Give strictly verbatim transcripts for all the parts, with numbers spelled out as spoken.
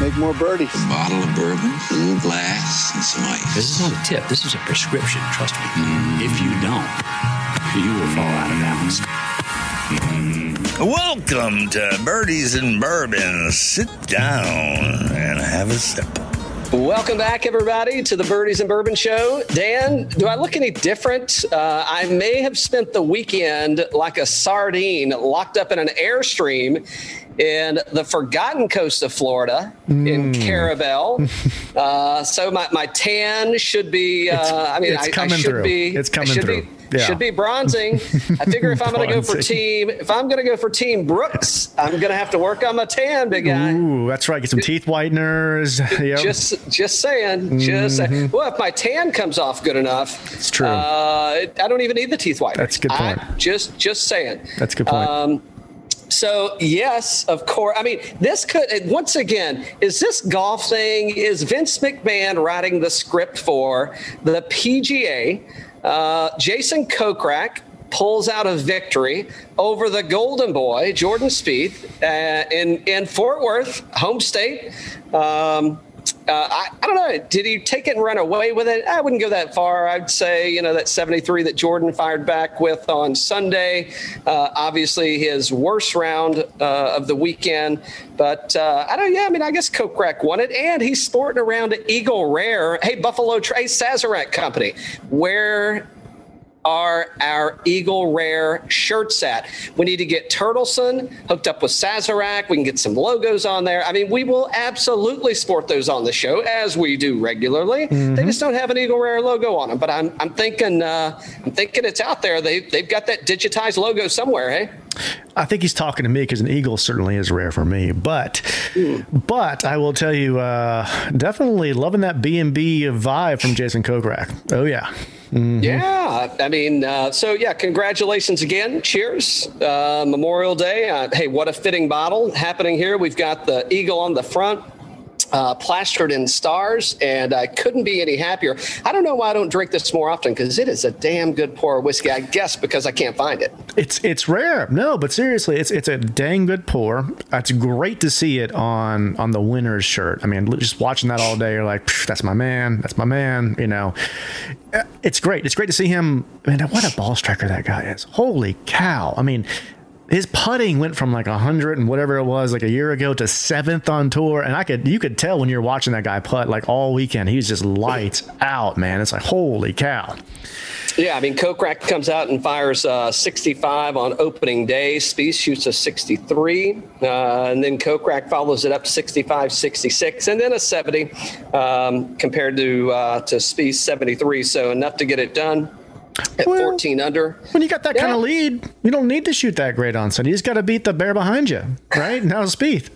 make more birdies. A bottle of bourbon, a little glass, and some ice. This is not a tip. This is a prescription, trust me. Mm. If you don't, you will fall out of balance. Welcome to Birdies and Bourbon. Sit down and have a sip. Welcome back, everybody, to the Birdies and Bourbon Show. Dan, do I look any different? Uh, I may have spent the weekend like a sardine locked up in an Airstream in the forgotten coast of Florida, mm. in Carabel. uh, so my, my tan should be, uh, I mean, it's I, coming I should through. be. It's coming through. Be, Yeah. Should be bronzing. I figure if I'm going to go for team, if I'm going to go for team Brooks, I'm going to have to work on my tan, big guy. Ooh, that's right. Get some teeth whiteners. Yep. Just, just saying. Just mm-hmm. saying. Well, if my tan comes off good enough, it's true. Uh, I don't even need the teeth whitener. That's a good point. I, just, just saying. That's a good point. Um, So, yes, of course. I mean, this could, once again, is this golf thing, is Vince McMahon writing the script for the P G A? Uh, Jason Kokrak pulls out a victory over the golden boy, Jordan Spieth, uh, in, in Fort Worth, home state. Um, uh, I, I don't know. Did he take it and run away with it? I wouldn't go that far. I'd say, you know, that seventy-three that Jordan fired back with on Sunday, uh, obviously his worst round uh, of the weekend. But uh, I don't, yeah, I mean, I guess Kokrak won it, and he's sporting around to Eagle Rare. Hey, Buffalo Trace, hey, Sazerac Company, where are our Eagle Rare shirts at? We need to get Turtleson hooked up with Sazerac. We can get some logos on there. I mean, we will absolutely sport those on the show, as we do regularly. Mm-hmm. They just don't have an Eagle Rare logo on them. But I'm, I'm thinking, uh, I'm thinking it's out there. They, they've got that digitized logo somewhere. Hey. I think he's talking to me because an eagle certainly is rare for me. But mm. but I will tell you, uh, definitely loving that B and B vibe from Jason Kokrak. Oh, yeah. Mm-hmm. Yeah. I mean, uh, so, yeah, congratulations again. Cheers. Uh, Memorial Day. Uh, hey, what a fitting bottle happening here. We've got the eagle on the front. Uh, plastered in stars, and I couldn't be any happier. I don't know why I don't drink this more often, because it is a damn good pour of whiskey. I guess because I can't find it. It's it's rare. No, but seriously, it's it's a dang good pour. It's great to see it on on the winner's shirt. I mean, just watching that all day, you're like, that's my man. That's my man. You know, it's great. It's great to see him. Man, what a ball striker that guy is. Holy cow. I mean, his putting went from like a hundred and whatever it was like a year ago to seventh on tour. And I could, you could tell when you're watching that guy putt like all weekend, he was just lights out, man. It's like, holy cow. Yeah. I mean, Kokrak comes out and fires uh sixty-five on opening day. Spieth shoots a sixty-three. Uh, and then Kokrak follows it up sixty-five, sixty-six, and then a seventy, um, compared to, uh, to Spieth's seventy-three. So enough to get it done. At well, fourteen under. When you got that yeah. kind of lead, you don't need to shoot that great on Sunday. You just got to beat the bear behind you, right? Now Spieth.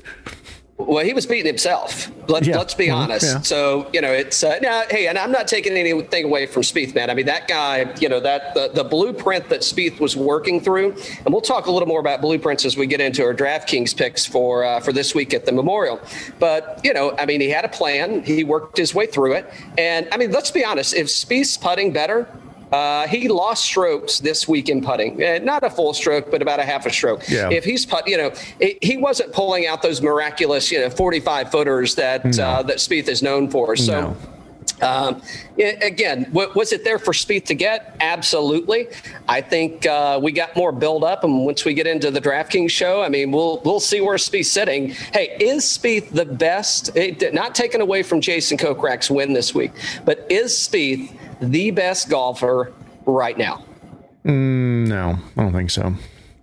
Well, he was beating himself. Let's, yeah. let's be mm-hmm. honest. Yeah. So, you know, it's uh, now, hey, and I'm not taking anything away from Spieth, man. I mean, that guy, you know, that the, the blueprint that Spieth was working through, and we'll talk a little more about blueprints as we get into our DraftKings picks for uh, for this week at the Memorial. But, you know, I mean, he had a plan. He worked his way through it. And I mean, let's be honest. If Spieth's putting better, Uh, he lost strokes this week in putting, uh, not a full stroke, but about a half a stroke. Yeah. If he's put, you know, it, he wasn't pulling out those miraculous, you know, forty-five footers that no. uh, that Spieth is known for. So. No. Um, again, w- was it there for Spieth to get? Absolutely. I think uh, we got more build up, and once we get into the DraftKings show, I mean, we'll we'll see where Spieth's sitting. Hey, is Spieth the best? It, not taken away from Jason Kokrak's win this week, but is Spieth the best golfer right now? Mm, no, I don't think so.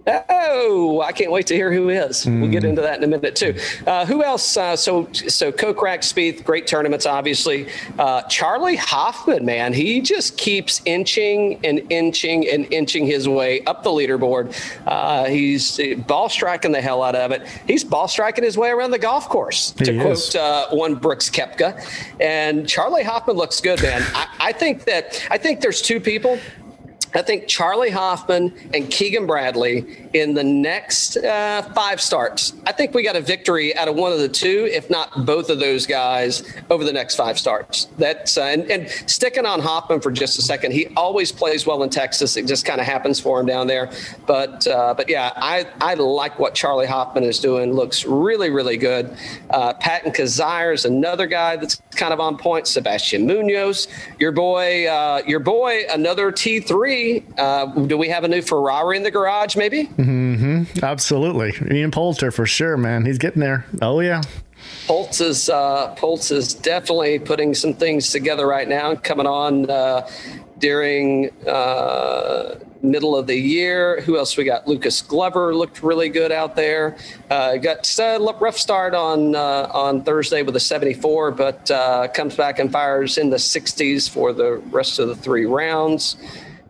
Oh, I can't wait to hear who is. Mm. We'll get into that in a minute, too. Uh, who else? Uh, so, so Kokrak, Spieth, great tournaments, obviously. Uh, Charlie Hoffman, man, he just keeps inching and inching and inching his way up the leaderboard. Uh, he's ball striking the hell out of it. He's ball striking his way around the golf course, to he quote uh, one Brooks Koepka. And Charlie Hoffman looks good, man. I, I think that I think there's two people. I think Charlie Hoffman and Keegan Bradley in the next uh, five starts. I think we got a victory out of one of the two, if not both of those guys over the next five starts. That's uh, and, and sticking on Hoffman for just a second. He always plays well in Texas. It just kind of happens for him down there. But uh, but yeah, I, I like what Charlie Hoffman is doing. Looks really, really good. Uh, Patton Kizzire is another guy that's kind of on point. Sebastian Munoz, your boy, uh, your boy, another T three. Uh, do we have a new Ferrari in the garage, maybe? Mm-hmm. Absolutely. Ian Poulter for sure, man. He's getting there. Oh, yeah. Pultz is, uh, Pultz is definitely putting some things together right now, coming on uh, during uh, middle of the year. Who else we got? Lucas Glover looked really good out there. Uh, got a uh, rough start on uh, on Thursday with a seventy-four, but uh, comes back and fires in the sixties for the rest of the three rounds.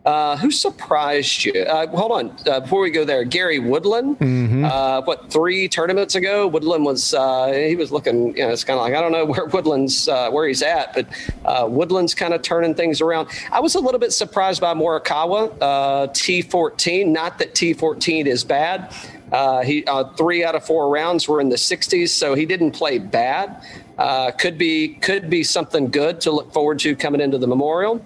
Uh, who surprised you? Uh, hold on. Uh, before we go there, Gary Woodland, mm-hmm. uh, what, three tournaments ago? Woodland was, uh, he was looking, you know, it's kind of like, I don't know where Woodland's, uh, where he's at, but uh, Woodland's kind of turning things around. I was a little bit surprised by Morikawa, uh, T fourteen. Not that T fourteen is bad. Uh, he uh, three out of four rounds were in the sixties, so he didn't play bad. Uh, could be, could be something good to look forward to coming into the Memorial.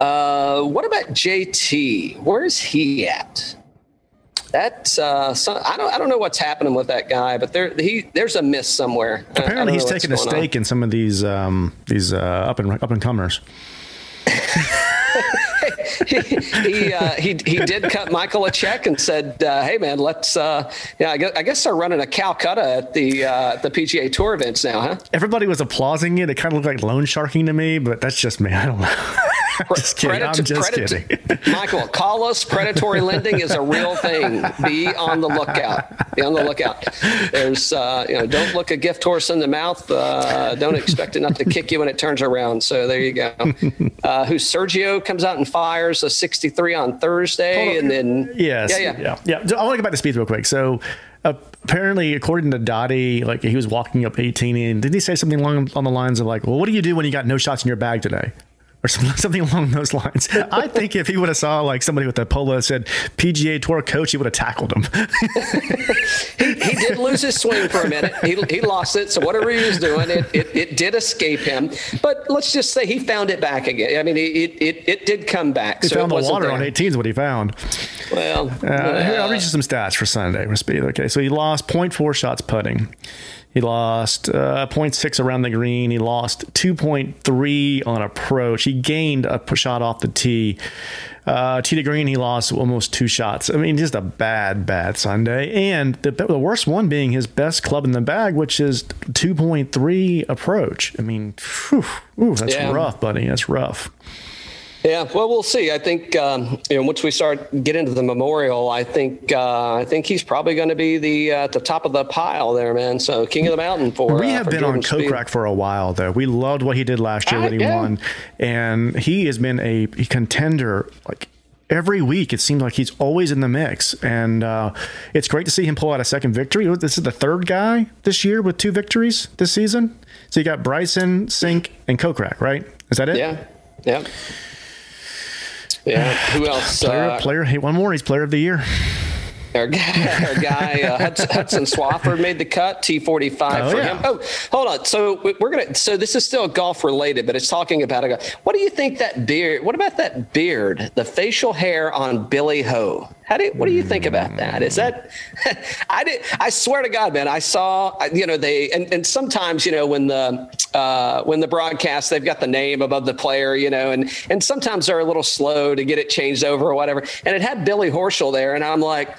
Uh, what about J T? Where is he at? That's uh, some, I don't I don't know what's happening with that guy, but there he there's a miss somewhere. Apparently, he's taking a stake in some of these um, these uh, up and up and comers. he he, uh, he he did cut Michael a check and said, uh, "Hey man, let's." Uh, yeah, I guess, I guess they're running a Calcutta at the uh, the P G A Tour events now, huh? Everybody was applauding it. It kind of looked like loan sharking to me, but that's just me. I don't know. Just kidding. I'm just kidding. Michael, call us. Predatory lending is a real thing. Be on the lookout. Be on the lookout. There's, uh, you know, don't look a gift horse in the mouth. Uh, don't expect it not to kick you when it turns around. So there you go. Uh, who Sergio comes out and fires a sixty-three on Thursday, and then yes, yeah, yeah, yeah. yeah. I want to go back to Spieth real quick. So. Apparently, according to Dottie, like he was walking up eighteen, and didn't he say something along on the lines of like, "Well, what do you do when you got no shots in your bag today?" Or something along those lines. I think if he would have saw like somebody with a polo that said P G A Tour coach, he would have tackled him. he, he did lose his swing for a minute. He he lost it. So whatever he was doing, it, it it did escape him. But let's just say he found it back again. I mean, it it, it did come back. He so found the water there. On eighteen is what he found. Well, uh, uh, here, I'll read you some stats for Sunday. For Speed. Okay, so he lost zero point four shots putting. He lost uh, zero point six around the green. He lost two point three on approach. He gained a shot off the tee. Uh, tee to green, he lost almost two shots. I mean, just a bad, bad Sunday. And the, the worst one being his best club in the bag, which is two point three approach. I mean, whew, ooh, that's yeah. rough, buddy. That's rough. Yeah, well, we'll see. I think um, you know once we start get into the Memorial, I think uh, I think he's probably going to be the uh, the top of the pile there, man. So king of the mountain for we have uh, for been Jordan on Kokrak for a while though. We loved what he did last year I, when he yeah. won, and he has been a contender like every week. It seems like he's always in the mix, and uh, it's great to see him pull out a second victory. This is the third guy this year with two victories this season. So you got Bryson, Sink, and Kokrak, right? Is that it? Yeah, yeah. Yeah. Who else? Player, uh, player. Hey, one more. He's player of the year. Our guy, our guy uh, Hudson, Hudson Swafford made the cut. T forty-five oh, for yeah. him. Oh, hold on. So we're gonna. So this is still golf related, but it's talking about a. What do you think that beard? What about that beard? The facial hair on Billy Ho. How do you, what do you think about that? Is that I did? I swear to God, man, I saw, you know, they and, and sometimes, you know, when the uh, when the broadcast, they've got the name above the player, you know, and and sometimes they're a little slow to get it changed over or whatever. And it had Billy Horschel there. And I'm like,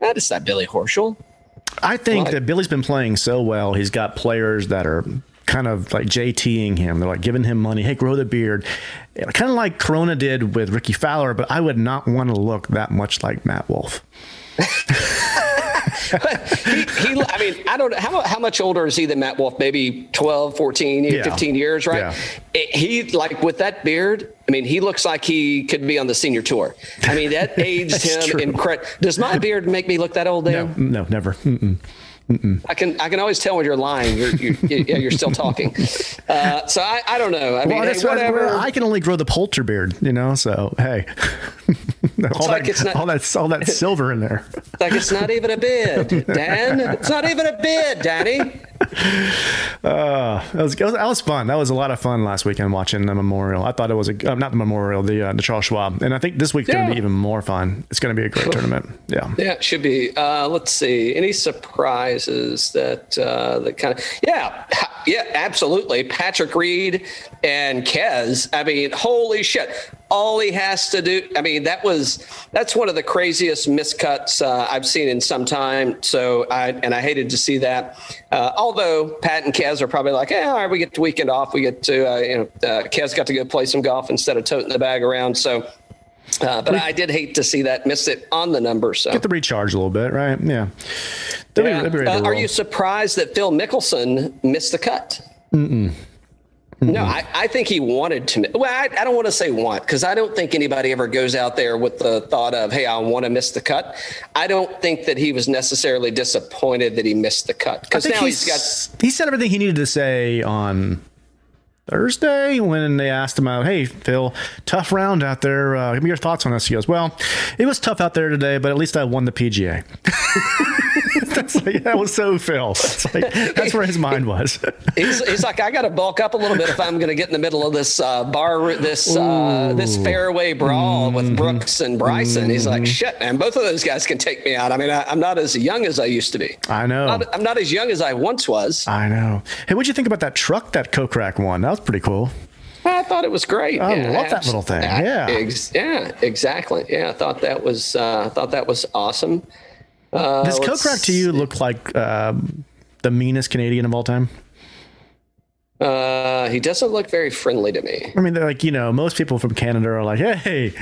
that is not Billy Horschel. I think like, that Billy's been playing so well. He's got players that are kind of like J T-ing him. They're like giving him money. Hey, grow the beard. Kind of like Corona did with Ricky Fowler, but I would not want to look that much like Matt Wolff. he, he, I mean, I don't know. How, how much older is he than Matt Wolff? Maybe twelve, fourteen, yeah. fifteen years, right? Yeah. It, he, like, with that beard, I mean, he looks like he could be on the senior tour. I mean, that aged him incredible. Does my beard make me look that old, Dan? No, no, never. Mm-mm. Mm-mm. I can I can always tell when you're lying. You're you're, you're, you're still talking. Uh, so I, I don't know. I well, mean, hey, whatever. I can only grow the polterbeard, you know. So hey, all, like that, not, all that all that silver in there. It's like it's not even a bid, Dan. It's not even a bid, Daddy. Uh, that was, that was fun. That was a lot of fun last weekend watching the Memorial. I thought it was a uh, not the Memorial, the uh, the Charles Schwab, and I think this week's yeah. going to be even more fun. It's going to be a great tournament. Yeah, yeah, it should be. Uh, let's see, any surprises that uh, that kind of yeah, yeah, absolutely. Patrick Reed and Kez. I mean, holy shit. All he has to do, I mean, that was that's one of the craziest miscuts uh, I've seen in some time. So I and I hated to see that. Uh, although Pat and Kez are probably like, yeah, all right, we get the weekend off. We get to, uh, you know, uh, Kez got to go play some golf instead of toting the bag around. So, uh, but I did hate to see that, miss it on the number. So get the recharge a little bit, right? Yeah. That'd yeah. Be, that'd be uh, are you surprised that Phil Mickelson missed the cut? Mm-mm. Mm-hmm. No, I, I think he wanted to. Well, I, I don't want to say want, because I don't think anybody ever goes out there with the thought of, hey, I want to miss the cut. I don't think that he was necessarily disappointed that he missed the cut, because now he's, he's got. He said everything he needed to say on Thursday when they asked him out. Hey, Phil, tough round out there. Uh, give me your thoughts on this. He goes, well, it was tough out there today, but at least I won the P G A. That's like, that was so Phil. That's, like, that's where his mind was. he's, he's like, I got to bulk up a little bit if I'm going to get in the middle of this uh, bar, this uh, this fairway brawl mm-hmm. with Brooks and Bryson. Mm-hmm. He's like, shit, man, both of those guys can take me out. I mean, I, I'm not as young as I used to be. I know. Not, I'm not as young as I once was. I know. Hey, what'd you think about that truck that Kokrak won? That was pretty cool. I thought it was great. I yeah, love that abs- little thing. I, yeah. Ex- yeah, exactly. Yeah, I thought that was uh, I thought that was awesome. Uh, Does Kokrak to you look like uh, the meanest Canadian of all time? Uh, he doesn't look very friendly to me. I mean, they're like, you know, most people from Canada are like, hey,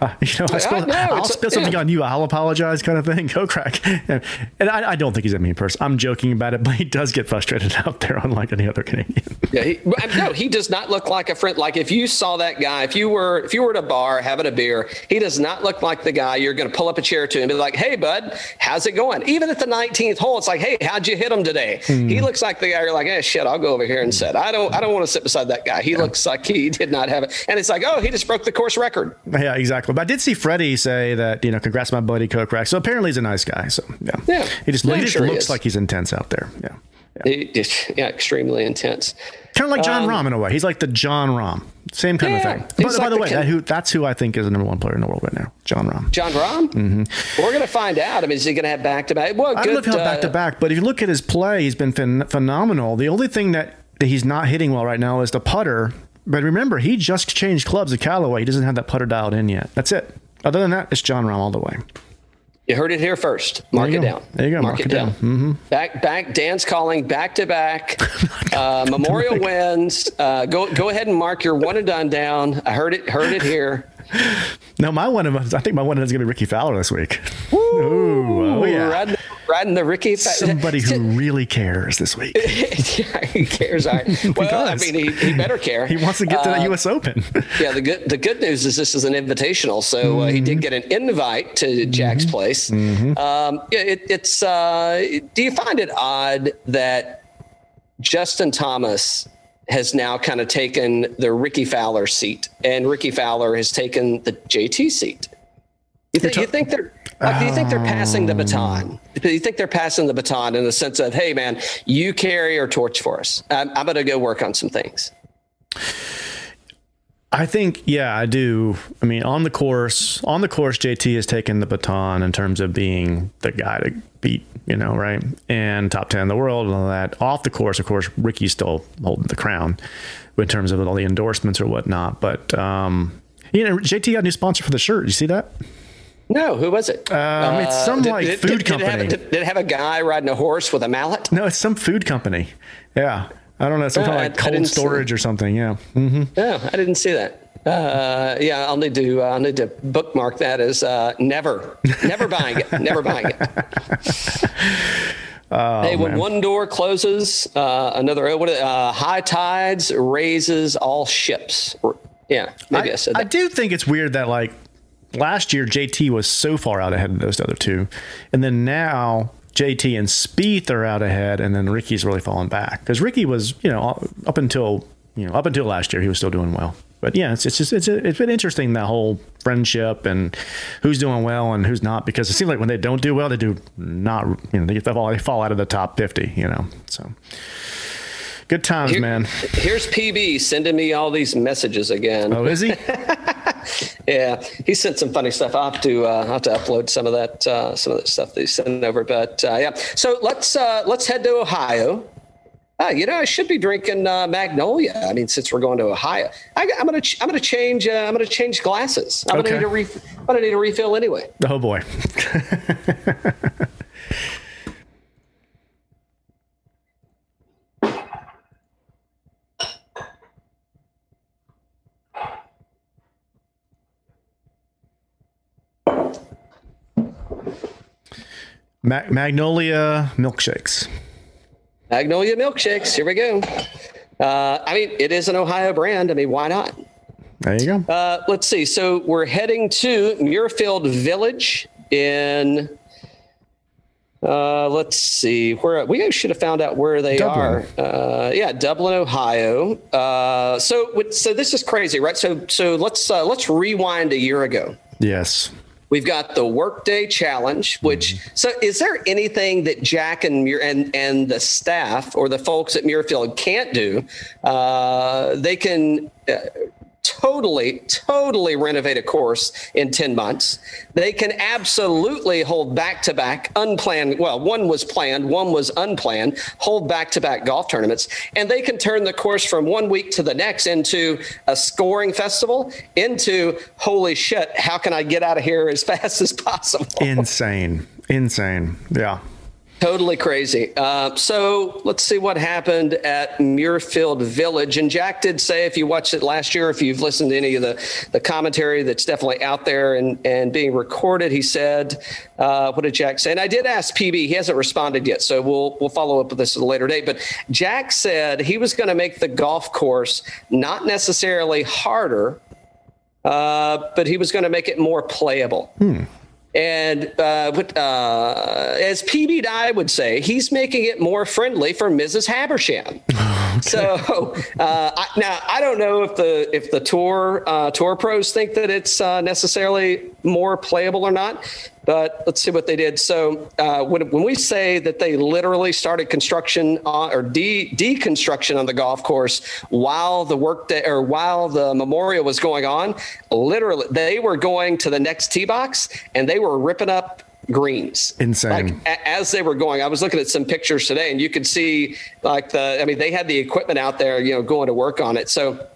uh, you know, I spell, I know, I'll spit something yeah. on you. I'll apologize kind of thing. Kokrak. And, and I, I don't think he's a mean person. I'm joking about it, but he does get frustrated out there, unlike any other Canadian. yeah. He, no, he does not look like a friend. Like if you saw that guy, if you were, if you were at a bar having a beer, he does not look like the guy you're going to pull up a chair to and be like, hey, bud, how's it going? Even at the nineteenth hole, it's like, hey, how'd you hit him today? Hmm. He looks like the guy you're like, eh, shit, I'll go over here and sit. I don't I don't want to sit beside that guy. He yeah. looks like he did not have it. And it's like, oh, he just broke the course record. Yeah, exactly. But I did see Freddie say that, you know, congrats to my buddy Kokrak. So apparently he's a nice guy. So, yeah. yeah. He just, yeah, he just sure looks he like he's intense out there. Yeah. Yeah, it, yeah extremely intense. Kind of like Jon um, Rahm in a way. He's like the Jon Rahm. Same kind yeah, of thing. But, like by the, the way, that who, that's who I think is the number one player in the world right now, Jon Rahm. Jon Rahm? Mm-hmm. We're going to find out. I mean, is he going to have back-to-back? Well, I don't know if he'll have back-to-back, but if you look at his play, he's been phen- phenomenal. The only thing that that he's not hitting well right now is the putter. But remember, he just changed clubs at Callaway. He doesn't have that putter dialed in yet. That's it. Other than that, it's Jon Rahm all the way. You heard it here first. Mark it down. There you go. Mark, Mark it down. down. Mm-hmm. Back, back. Dan's calling back to back. Uh, Memorial wins. Uh, go, go ahead and mark your one and done down. I heard it. Heard it here. No, my one of I think my one is going to be Ricky Fowler this week. Woo! Ooh, oh, yeah. Riding, riding the Ricky. Fa- Somebody who really cares this week. yeah, he cares. All right. Well, I mean, he, he better care. He wants to get to uh, the U S Open. yeah. The good the good news is this is an invitational, so mm-hmm. uh, he did get an invite to mm-hmm. Jack's place. Mm-hmm. Um, it, it's. Uh, do you find it odd that Justin Thomas has now kind of taken the Ricky Fowler seat, and Ricky Fowler has taken the J T seat? You, th- you think they're? Like, do you think they're passing the baton? Do you think they're passing the baton in the sense of, hey, man, you carry our torch for us? I'm, I'm going to go work on some things. I think, yeah, I do. I mean, on the course, on the course, J T has taken the baton in terms of being the guy to beat, you know, right? And top ten in the world and all that. Off the course, of course, Ricky's still holding the crown in terms of all the endorsements or whatnot. But, um, you know, J T got a new sponsor for the shirt. You see that? No, who was it? Um, uh, it's some did, like did, food did, company. Did it, have, did, did it have a guy riding a horse with a mallet? No, it's some food company. Yeah. I don't know, some kind uh, of like cold storage or something. Yeah. Mm-hmm. Yeah, I didn't see that. Uh, yeah, I'll need to. Uh, I'll need to bookmark that as uh, never, never buying it, never buying it. Oh, hey, when man. one door closes, uh, another. What? Uh, high tides raises all ships. Yeah, maybe I, I said that. I do think it's weird that like last year J T was so far out ahead of those other two, and then now J T and Spieth are out ahead, and then Ricky's really fallen back because Ricky was, you know, up until you know up until last year he was still doing well. But yeah, it's it's just, it's it's been interesting, that whole friendship and who's doing well and who's not, because it seems like when they don't do well, they do not, you know, they fall they fall out of the top fifty, you know. So good times, Here, man. Here's P B sending me all these messages again. Oh, is he? Yeah, he sent some funny stuff. I'll have to uh, I'll have to upload some of that uh, some of that stuff that he sent over. But uh, yeah, so let's uh, let's head to Ohio. Uh, you know, I should be drinking uh, Magnolia. I mean, since we're going to Ohio, I, I'm gonna ch- I'm gonna change uh, I'm gonna change glasses. I'm okay. gonna need a ref- I'm gonna need a refill anyway. Oh boy. Mag- Magnolia milkshakes. Magnolia milkshakes. Here we go. Uh, I mean, it is an Ohio brand. I mean, why not? There you go. Uh, let's see. So we're heading to Muirfield Village in. Uh, let's see where we should have found out where they Dublin. are. Uh, yeah, Dublin, Ohio. Uh, so so this is crazy, right? So so let's uh, let's rewind a year ago. Yes. We've got the Workday Challenge, which mm-hmm. so is there anything that Jack and Muir and, and the staff or the folks at Muirfield can't do? Uh, they can uh, totally, totally renovate a course in ten months. They can absolutely hold back-to-back unplanned. Well, one was planned, one was unplanned, hold back-to-back golf tournaments. And they can turn the course from one week to the next into a scoring festival, into, holy shit, how can I get out of here as fast as possible? Insane. Insane. Yeah. Totally crazy. Uh, so let's see what happened at Muirfield Village. And Jack did say, if you watched it last year, if you've listened to any of the, the commentary that's definitely out there and, and being recorded, he said, uh, what did Jack say? And I did ask P B, he hasn't responded yet. So we'll, we'll follow up with this at a later date. But Jack said he was going to make the golf course not necessarily harder, uh, but he was going to make it more playable. Hmm. And uh, uh, as P B Dye would say, he's making it more friendly for Missus Habersham. Okay. So uh, I, now I don't know if the if the tour uh, tour pros think that it's uh, necessarily more playable or not. But let's see what they did. So uh, when, when we say that they literally started construction on, or de- deconstruction on the golf course while the work day, or while the memorial was going on, literally they were going to the next tee box and they were ripping up greens. Insane. Like, a- as they were going, I was looking at some pictures today, and you could see like the. I mean, they had the equipment out there, you know, going to work on it. So.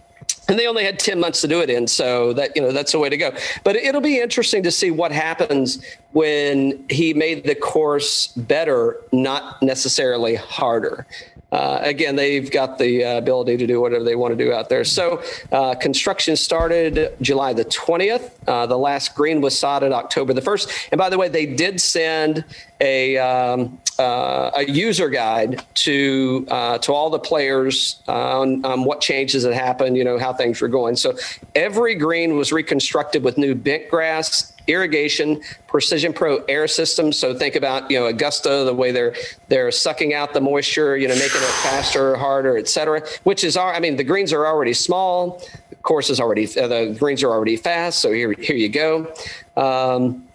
And they only had ten months to do it in, so that, you know, that's the way to go. But it'll be interesting to see what happens when he made the course better, not necessarily harder. Uh, again, they've got the uh, ability to do whatever they want to do out there. So uh, construction started July the twentieth. Uh, the last green was sodded October the first. And by the way, they did send a um, uh, a user guide to uh, to all the players on, on what changes had happened, you know, how things were going. So every green was reconstructed with new bent grass, irrigation, Precision Pro air systems. So think about, you know, Augusta, the way they're they're sucking out the moisture, you know, making it faster, harder, et cetera, which is our, I mean, the greens are already small. The course is already, uh, the greens are already fast. So here, here you go. Um,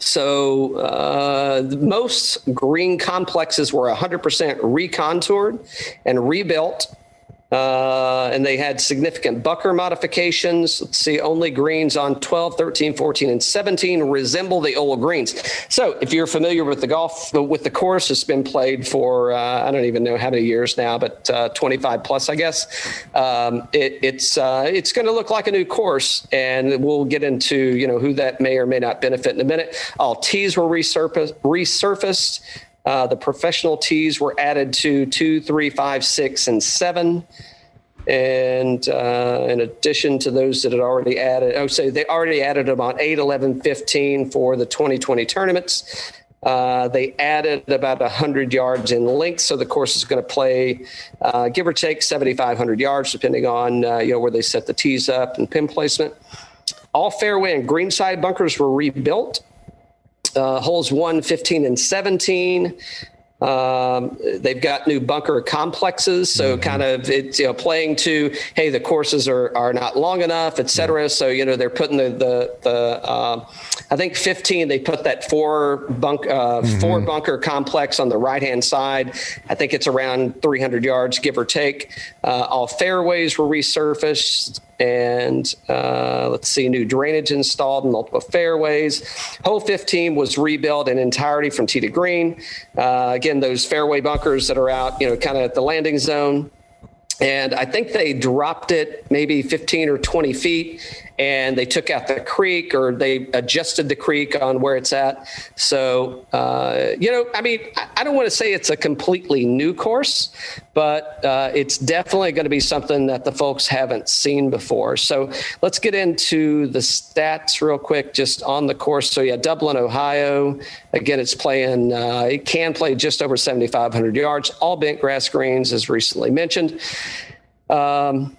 So uh, most green complexes were one hundred percent recontoured and rebuilt. Uh, and they had significant bunker modifications. Let's see, only greens on twelve, thirteen, fourteen, and seventeen resemble the old greens. So if you're familiar with the golf, with the course, it's been played for, uh, I don't even know how many years now, but uh, twenty-five plus, I guess. Um, it, it's uh, it's going to look like a new course, and we'll get into, you know, who that may or may not benefit in a minute. All tees were resurfaced. resurfaced. Uh, the professional tees were added to two, three, five, six, and seven. And uh, in addition to those that had already added, oh, so they already added about eight, eleven, fifteen for the twenty twenty tournaments. Uh, they added about one hundred yards in length. So the course is going to play, uh, give or take, seventy-five hundred yards, depending on uh, you know, where they set the tees up and pin placement. All fairway and greenside bunkers were rebuilt. uh, holes one, fifteen, and seventeen. Um, they've got new bunker complexes. So mm-hmm. kind of it's, you know, playing to, hey, the courses are, are not long enough, et cetera. Mm-hmm. So, you know, they're putting the, the, the, um, I think fifteen, they put that four bunk, uh, mm-hmm. four bunker complex on the right-hand side. I think it's around three hundred yards, give or take. Uh, all fairways were resurfaced. And uh, let's see, new drainage installed in multiple fairways. Hole fifteen was rebuilt in entirety from tee to green. Uh, again, those fairway bunkers that are out, you know, kind of at the landing zone. And I think they dropped it maybe fifteen or twenty feet, and they took out the creek, or they adjusted the creek on where it's at. So, uh, you know, I mean, I don't want to say it's a completely new course, but uh, it's definitely going to be something that the folks haven't seen before. So let's get into the stats real quick, just on the course. So yeah, Dublin, Ohio, again, it's playing, uh, it can play just over seventy-five hundred yards, all bent grass greens, as recently mentioned. Um,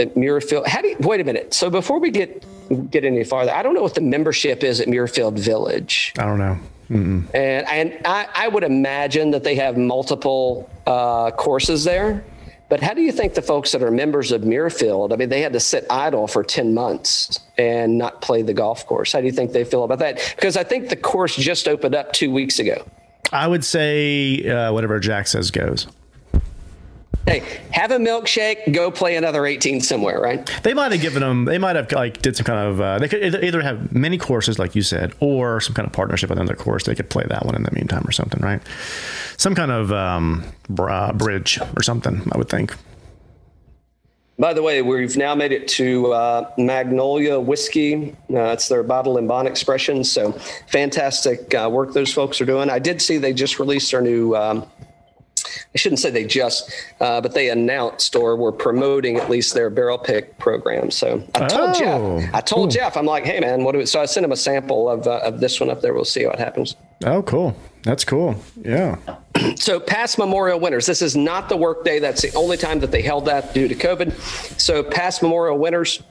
at Muirfield, how do you, wait a minute. So before we get get any farther, I don't know what the membership is at Muirfield Village. I don't know. Mm-mm. And and I, I would imagine that they have multiple uh, courses there. But how do you think the folks that are members of Muirfield, I mean, they had to sit idle for ten months and not play the golf course. How do you think they feel about that? Because I think the course just opened up two weeks ago. I would say uh, whatever Jack says goes. Hey, have a milkshake, go play another eighteen somewhere, right? They might have given them, they might have like did some kind of, uh, they could either have many courses like you said, or some kind of partnership with another course. They could play that one in the meantime or something, right? Some kind of um, uh, bridge or something, I would think. By the way, we've now made it to uh, Magnolia Whiskey. Uh, it's their bottle and bond expression. So fantastic uh, work those folks are doing. I did see they just released their new um, I shouldn't say they just, uh, but they announced or were promoting at least their barrel pick program. So I told oh, Jeff, I told cool. Jeff, I'm like, hey man, what do we, so I sent him a sample of, uh, of this one up there. We'll see what happens. Oh, cool. That's cool. Yeah. So past Memorial winners, this is not the work day. That's the only time that they held that due to COVID. So past Memorial winners,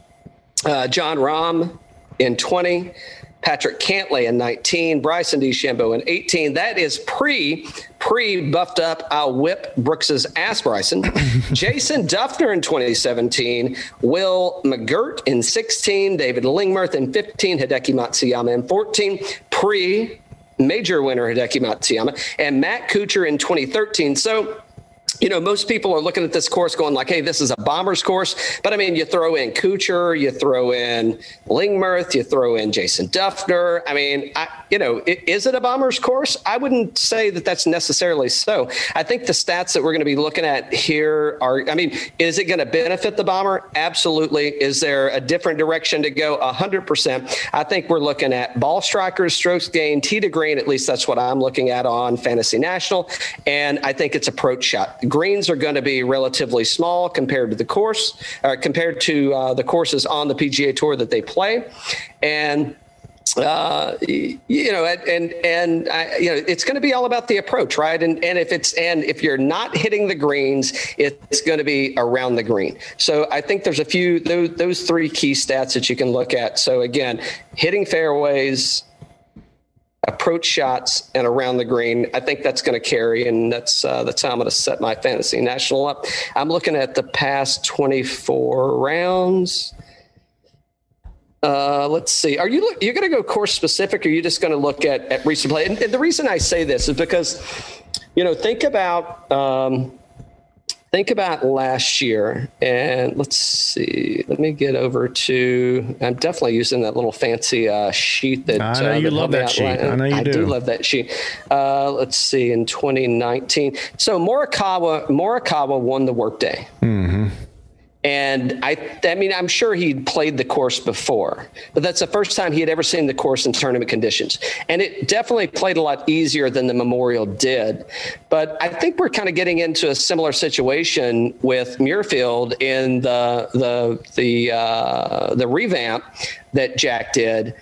uh, Jon Rahm in twenty, Patrick Cantlay in nineteen, Bryson DeChambeau in eighteen. That is pre, pre buffed up. I'll whip Brooks's ass, Bryson. Jason Duffner in twenty seventeen, Will McGirt in sixteen, David Lingmerth in fifteen, Hideki Matsuyama in fourteen, pre major winner Hideki Matsuyama, and Matt Kuchar in twenty thirteen. So, you know, most people are looking at this course going like, hey, this is a bomber's course. But I mean, you throw in Kuchar, you throw in Lingmerth, you throw in Jason Duffner. I mean, I, you know, it, is it a bomber's course? I wouldn't say that that's necessarily so. I think the stats that we're going to be looking at here are, I mean, is it going to benefit the bomber? Absolutely. Is there a different direction to go? A hundred percent. I think we're looking at ball strikers, strokes gained, tee to green. At least that's what I'm looking at on Fantasy National. And I think it's approach shot. Greens are going to be relatively small compared to the course, uh, compared to uh, the courses on the P G A Tour that they play, and uh, you know, and and I, you know, it's going to be all about the approach, right? And and if it's and if you're not hitting the greens, it's going to be around the green. So I think there's a few those those three key stats that you can look at. So again, hitting fairways, approach shots, and around the green. I think that's going to carry, and that's uh, that's how I'm going to set my Fantasy National up. I'm looking at the past twenty-four rounds. Uh, let's see. Are you you're going to go course specific, or are you just going to look at, at recent play? And, and the reason I say this is because, you know, think about um, think about last year, and let's see. Let me get over to. I'm definitely using that little fancy uh, sheet that I know uh, you that love that sheet. I know you I do. I do love that sheet. Uh, let's see. In twenty nineteen, so Morikawa Morikawa won the workday, mm-hmm. and I. I mean, I'm sure he'd played the course before, but that's the first time he had ever seen the course in tournament conditions, and it definitely played a lot easier than the Memorial did. But I think we're kind of getting into a similar situation with Muirfield in the the the uh, the revamp that Jack did.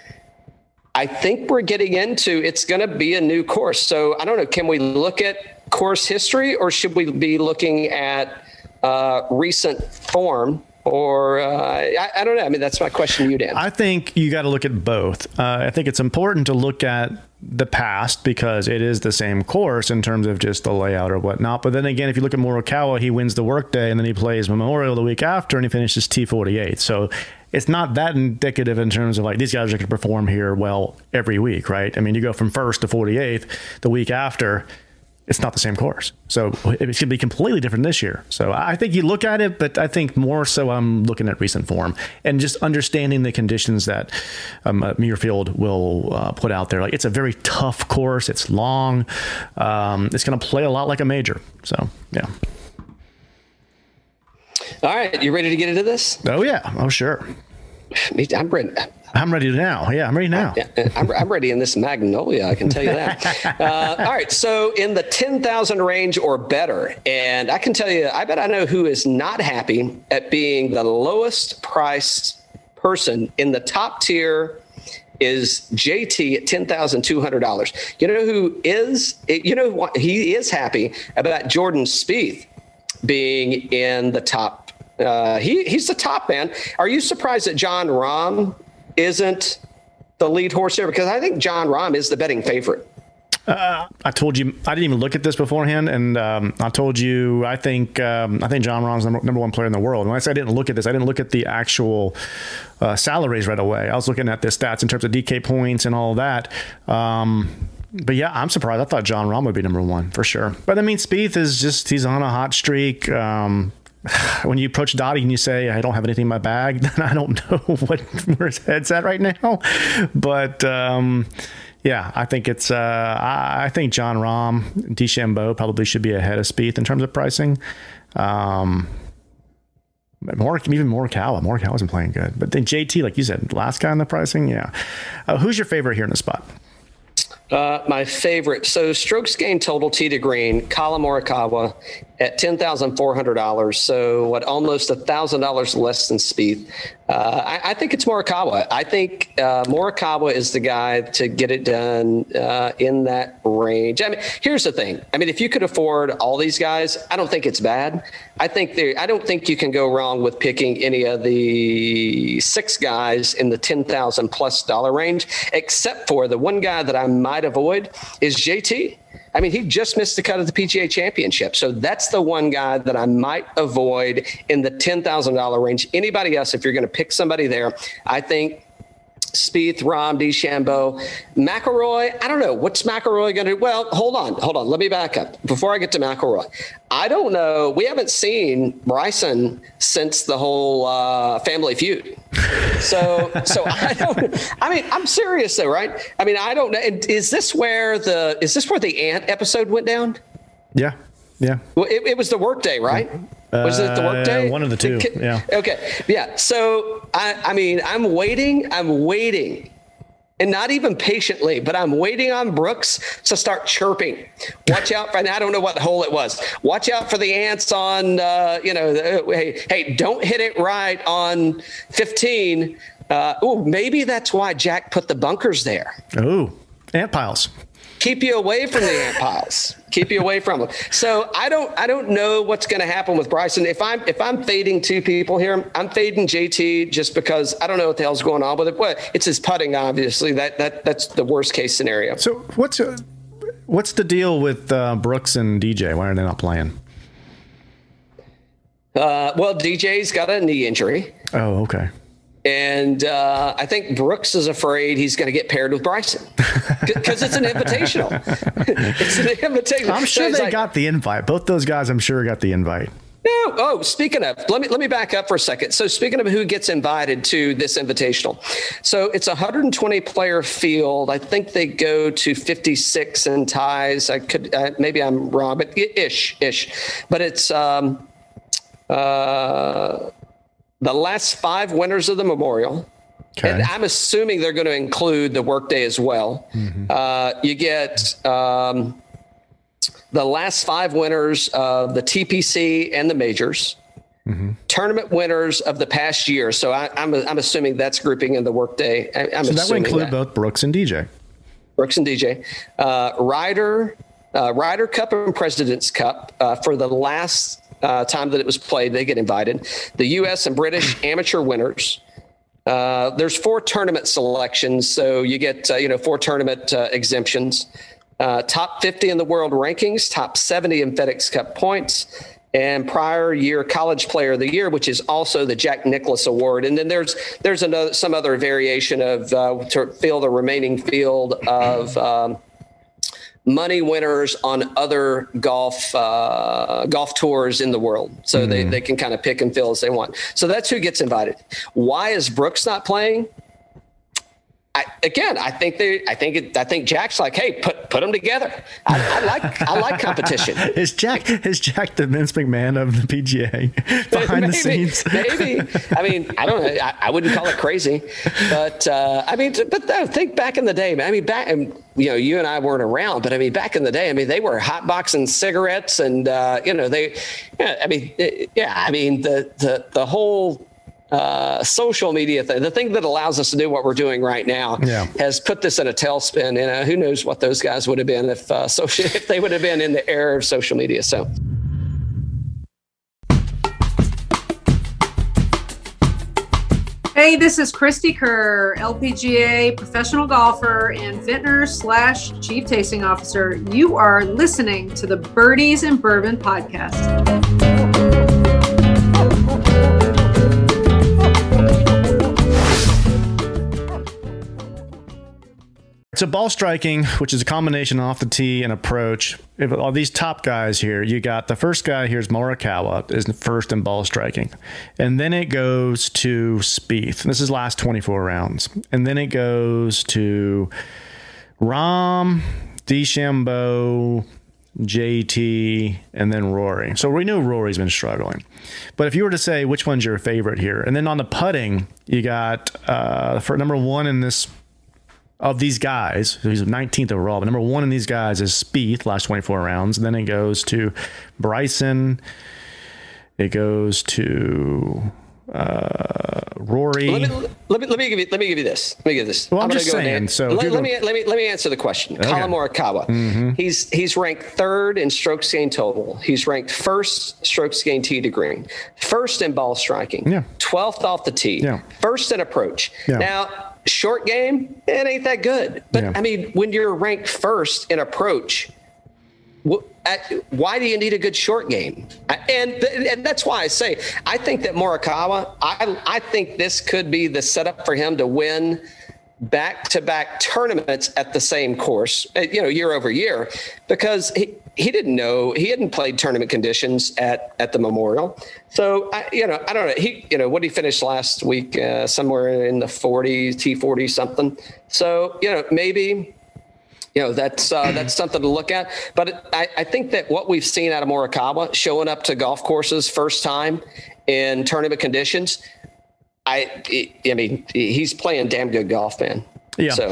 I think we're getting into it's going to be a new course. So I don't know. Can we look at course history, or should we be looking at uh, recent form? Or uh, I, I don't know. I mean, that's my question to you, Dan. I think you got to look at both. Uh, I think it's important to look at the past because it is the same course in terms of just the layout or whatnot. But then again, if you look at Morikawa, he wins the workday and then he plays Memorial the week after and he finishes T forty-eight. So it's not that indicative in terms of like these guys are going to perform here well every week, right? I mean, you go from first to forty-eighth the week after. It's not the same course. So it's going to be completely different this year. So I think you look at it, but I think more so I'm looking at recent form and just understanding the conditions that um, uh, Muirfield will uh, put out there. Like it's a very tough course. It's long. Um, it's going to play a lot like a major. So, yeah. All right. You ready to get into this? Oh, yeah. Oh, sure. I'm ready. I'm ready now. Yeah, I'm ready now. I'm, I'm ready in this Magnolia. I can tell you that. uh, all right. So in the ten thousand range or better, and I can tell you, I bet I know who is not happy at being the lowest priced person in the top tier is J T at ten thousand two hundred dollars. You know who is, you know, what he is happy about Jordan Spieth being in the top. Uh, he he's the top man. Are you surprised that Jon Rahm isn't the lead horse here? Because I think Jon Rahm is the betting favorite. Uh, I told you I didn't even look at this beforehand, and um, I told you I think um, I think Jon Rahm's number, number one player in the world. And when I said I didn't look at this, I didn't look at the actual uh, salaries right away. I was looking at the stats in terms of D K points and all that. Um, But yeah, I'm surprised. I thought Jon Rahm would be number one for sure. But I mean, Spieth is just he's on a hot streak. Um, When you approach Dottie and you say, I don't have anything in my bag, then I don't know what where his head's at right now. But, um, yeah, I think it's uh, I, I think Jon Rahm, DeChambeau probably should be ahead of Spieth in terms of pricing. Um, more, even Morikawa. Morikawa isn't playing good. But then J T, like you said, last guy in the pricing. Yeah. Uh, who's your favorite here in the spot? Uh, my favorite. So strokes gained total tee to green, Colin Morikawa at ten thousand four hundred dollars. So what, almost a thousand dollars less than Spieth. Uh, I, I think it's Morikawa. I think uh, Morikawa is the guy to get it done uh, in that range. I mean, here's the thing. I mean, if you could afford all these guys, I don't think it's bad. I think there. I don't think you can go wrong with picking any of the six guys in the ten thousand plus dollar range, except for the one guy that I might avoid is J T. I mean, he just missed the cut of the P G A Championship. So that's the one guy that I might avoid in the ten thousand dollars range. Anybody else, if you're going to pick somebody there, I think Spieth, Rahm, DeChambeau, McIlroy. I don't know. What's McIlroy going to do? Well, hold on. Hold on. Let me back up. Before I get to McIlroy, I don't know. We haven't seen Bryson since the whole uh, family feud. So, so I don't, I mean, I'm serious though, right? I mean, I don't know. Is this where the, is this where the Ant episode went down? Yeah. Yeah. Well, it, it was the workday, right? Mm-hmm. Was it the workday? Uh, one of the two. Yeah. Okay. Yeah. So I, I mean, I'm waiting. I'm waiting, and not even patiently, but I'm waiting on Brooks to start chirping. Watch out for. And I don't know what hole it was. Watch out for the ants on. Uh, you know. The, hey, hey! Don't hit it right on fifteen. Uh, oh, maybe that's why Jack put the bunkers there. Oh, ant piles. Keep you away from the ant piles. Keep you away from them. So I don't, I don't know what's going to happen with Bryson. If I'm, if I'm fading two people here, I'm fading J T just because I don't know what the hell's going on with it. Well, it's his putting, obviously. That that that's the worst case scenario. So what's uh, what's the deal with uh, Brooks and D J? Why are they not playing? Uh, well, D J's got a knee injury. Oh, okay. And uh, I think Brooks is afraid he's going to get paired with Bryson because it's an invitational. It's an invitational. I'm sure so they like, got the invite. Both those guys, I'm sure, got the invite. No. Oh, speaking of, let me let me back up for a second. So speaking of who gets invited to this invitational. So it's a one hundred twenty player field. I think they go to fifty-six and ties. I could uh, maybe I'm wrong, but ish, ish. But it's um, uh. the last five winners of the Memorial, okay. And I'm assuming they're going to include the workday as well. Mm-hmm. Uh, you get um, the last five winners of the T P C and the majors, mm-hmm. tournament winners of the past year. So I, I'm I'm assuming that's grouping in the workday. I, I'm so that would include that. Both Brooks and D J. Brooks and D J, uh, Ryder, uh, Ryder Cup and President's Cup uh, for the last uh, time that it was played, they get invited. The U S and British amateur winners. Uh, there's four tournament selections, so you get uh, you know four tournament uh, exemptions. Uh, top fifty in the world rankings, top seventy in FedEx Cup points, and prior year college player of the year, which is also the Jack Nicklaus award. And then there's there's another some other variation of uh, to fill the remaining field of um, money winners on other golf uh, golf tours in the world. So mm. they, they can kind of pick and fill as they want. So that's who gets invited. Why is Brooks not playing? I, again, I think they. I think. It, I think Jack's like, hey, put put them together. I, I like. I like competition. Is Jack? Is Jack the Vince McMahon of the P G A behind maybe, the scenes? Maybe. I mean, I don't know. I, I wouldn't call it crazy, but uh, I mean, but I think back in the day, man. I mean, back and you know, you and I weren't around, but I mean, back in the day, I mean, they were hotboxing cigarettes, and uh, you know, they. Yeah, I mean, yeah, I mean, the the the whole. Uh, social media thing, the thing that allows us to do what we're doing right now, yeah. has put this in a tailspin. And uh, who knows what those guys would have been if uh, social, if they would have been in the era of social media. So. Hey, this is Christy Kerr, L P G A professional golfer and vintner slash chief tasting officer. You are listening to the Birdies and Bourbon podcast. So ball striking, which is a combination off the tee and approach, if all these top guys here, you got the first guy here is Morikawa, is first in ball striking. And then it goes to Spieth. This is last twenty-four rounds. And then it goes to Rahm, DeChambeau, J T, and then Rory. So we know Rory's been struggling. But if you were to say which one's your favorite here, and then on the putting, you got uh, for number one in this of these guys, so he's nineteenth overall, but number one in these guys is Spieth, last twenty-four rounds. And then it goes to Bryson. It goes to uh, Rory. Let me let me let me give you let me give you this. Let me give you this. Well, I'm, I'm just saying. And, so let, let me let me let me answer the question. Okay. Colin Morikawa. Mm-hmm. He's he's ranked third in strokes gained total. He's ranked first strokes gained tee to green, first in ball striking, yeah. twelfth off the tee, yeah. first in approach. Yeah. Now. Short game, it ain't that good. But yeah. I mean, when you're ranked first in approach, wh- at, why do you need a good short game? I, and and that's why I say I think that Morikawa, I I think this could be the setup for him to win back-to-back tournaments at the same course, you know, year over year, because he, he didn't know he hadn't played tournament conditions at, at the Memorial. So, I, you know, I don't know. He, you know, what did he finish last week? Uh, somewhere in the forties, T forty something. So, you know, maybe, you know, that's uh, that's something to look at. But I, I think that what we've seen out of Morikawa showing up to golf courses first time in tournament conditions, I, I mean, he's playing damn good golf, man. Yeah. So.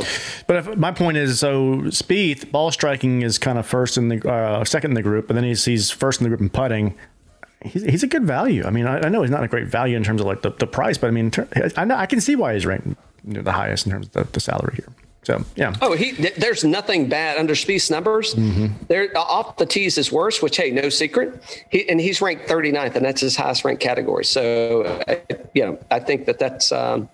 But if, my point is, so Spieth, ball striking is kind of first in the uh, second in the group, and then he's he's first in the group in putting. He's he's a good value. I mean, I, I know he's not a great value in terms of like the, the price, but I mean, I know I can see why he's ranked the highest in terms of the, the salary here. So yeah. Oh, he there's nothing bad under Spieth's numbers. Mm-hmm. There off the tees is worse, which hey, no secret. He and he's ranked thirty-ninth, and that's his highest ranked category. So I, you know, I think that that's um,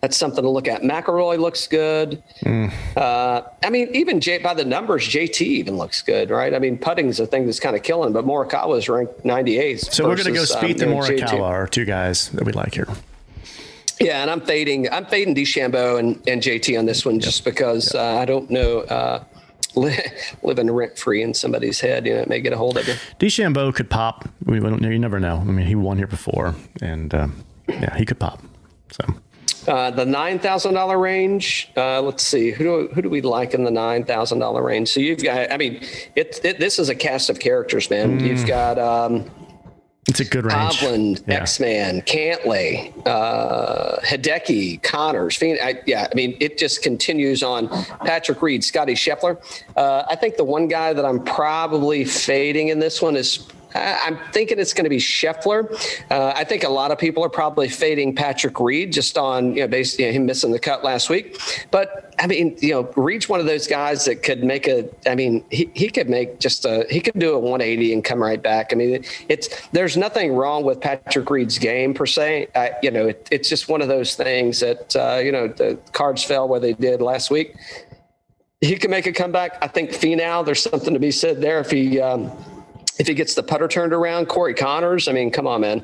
that's something to look at. McElroy looks good. Mm. Uh, I mean, even J, by the numbers, J T even looks good, right? I mean, putting's a thing that's kind of killing, but Morikawa is ranked ninety-eighth. So versus, we're going to go Spieth um, and Morikawa are two guys that we like here. Yeah, and I'm fading. I'm fading DeChambeau and, and J T on this one, just yep. because yep. Uh, I don't know. Uh, li- living rent free in somebody's head, you know, it may get a hold of you. DeChambeau could pop. We don't. You never know. I mean, he won here before, and uh, yeah, he could pop. So uh, the nine thousand dollar range. Uh, let's see. Who do who do we like in the nine thousand dollar range? So you've got. I mean, it, it. This is a cast of characters, man. Mm. You've got. Um, It's a good range. Dublin, yeah. X-Man, Cantley, uh, Hideki, Connors. Fien- I, yeah, I mean, it just continues on. Patrick Reed, Scotty Scheffler. Uh, I think the one guy that I'm probably fading in this one is I'm thinking it's going to be Scheffler. Uh, I think a lot of people are probably fading Patrick Reed just on, you know, basically you know, him missing the cut last week. But I mean, you know, Reed's one of those guys that could make a, I mean, he, he could make just a, he could do a one eighty and come right back. I mean, it, it's, there's nothing wrong with Patrick Reed's game per se. I, you know, it, it's just one of those things that, uh, you know, the cards fell where they did last week. He can make a comeback. I think Finau, there's something to be said there. If he, um, If he gets the putter turned around, Corey Connors, I mean, come on, man.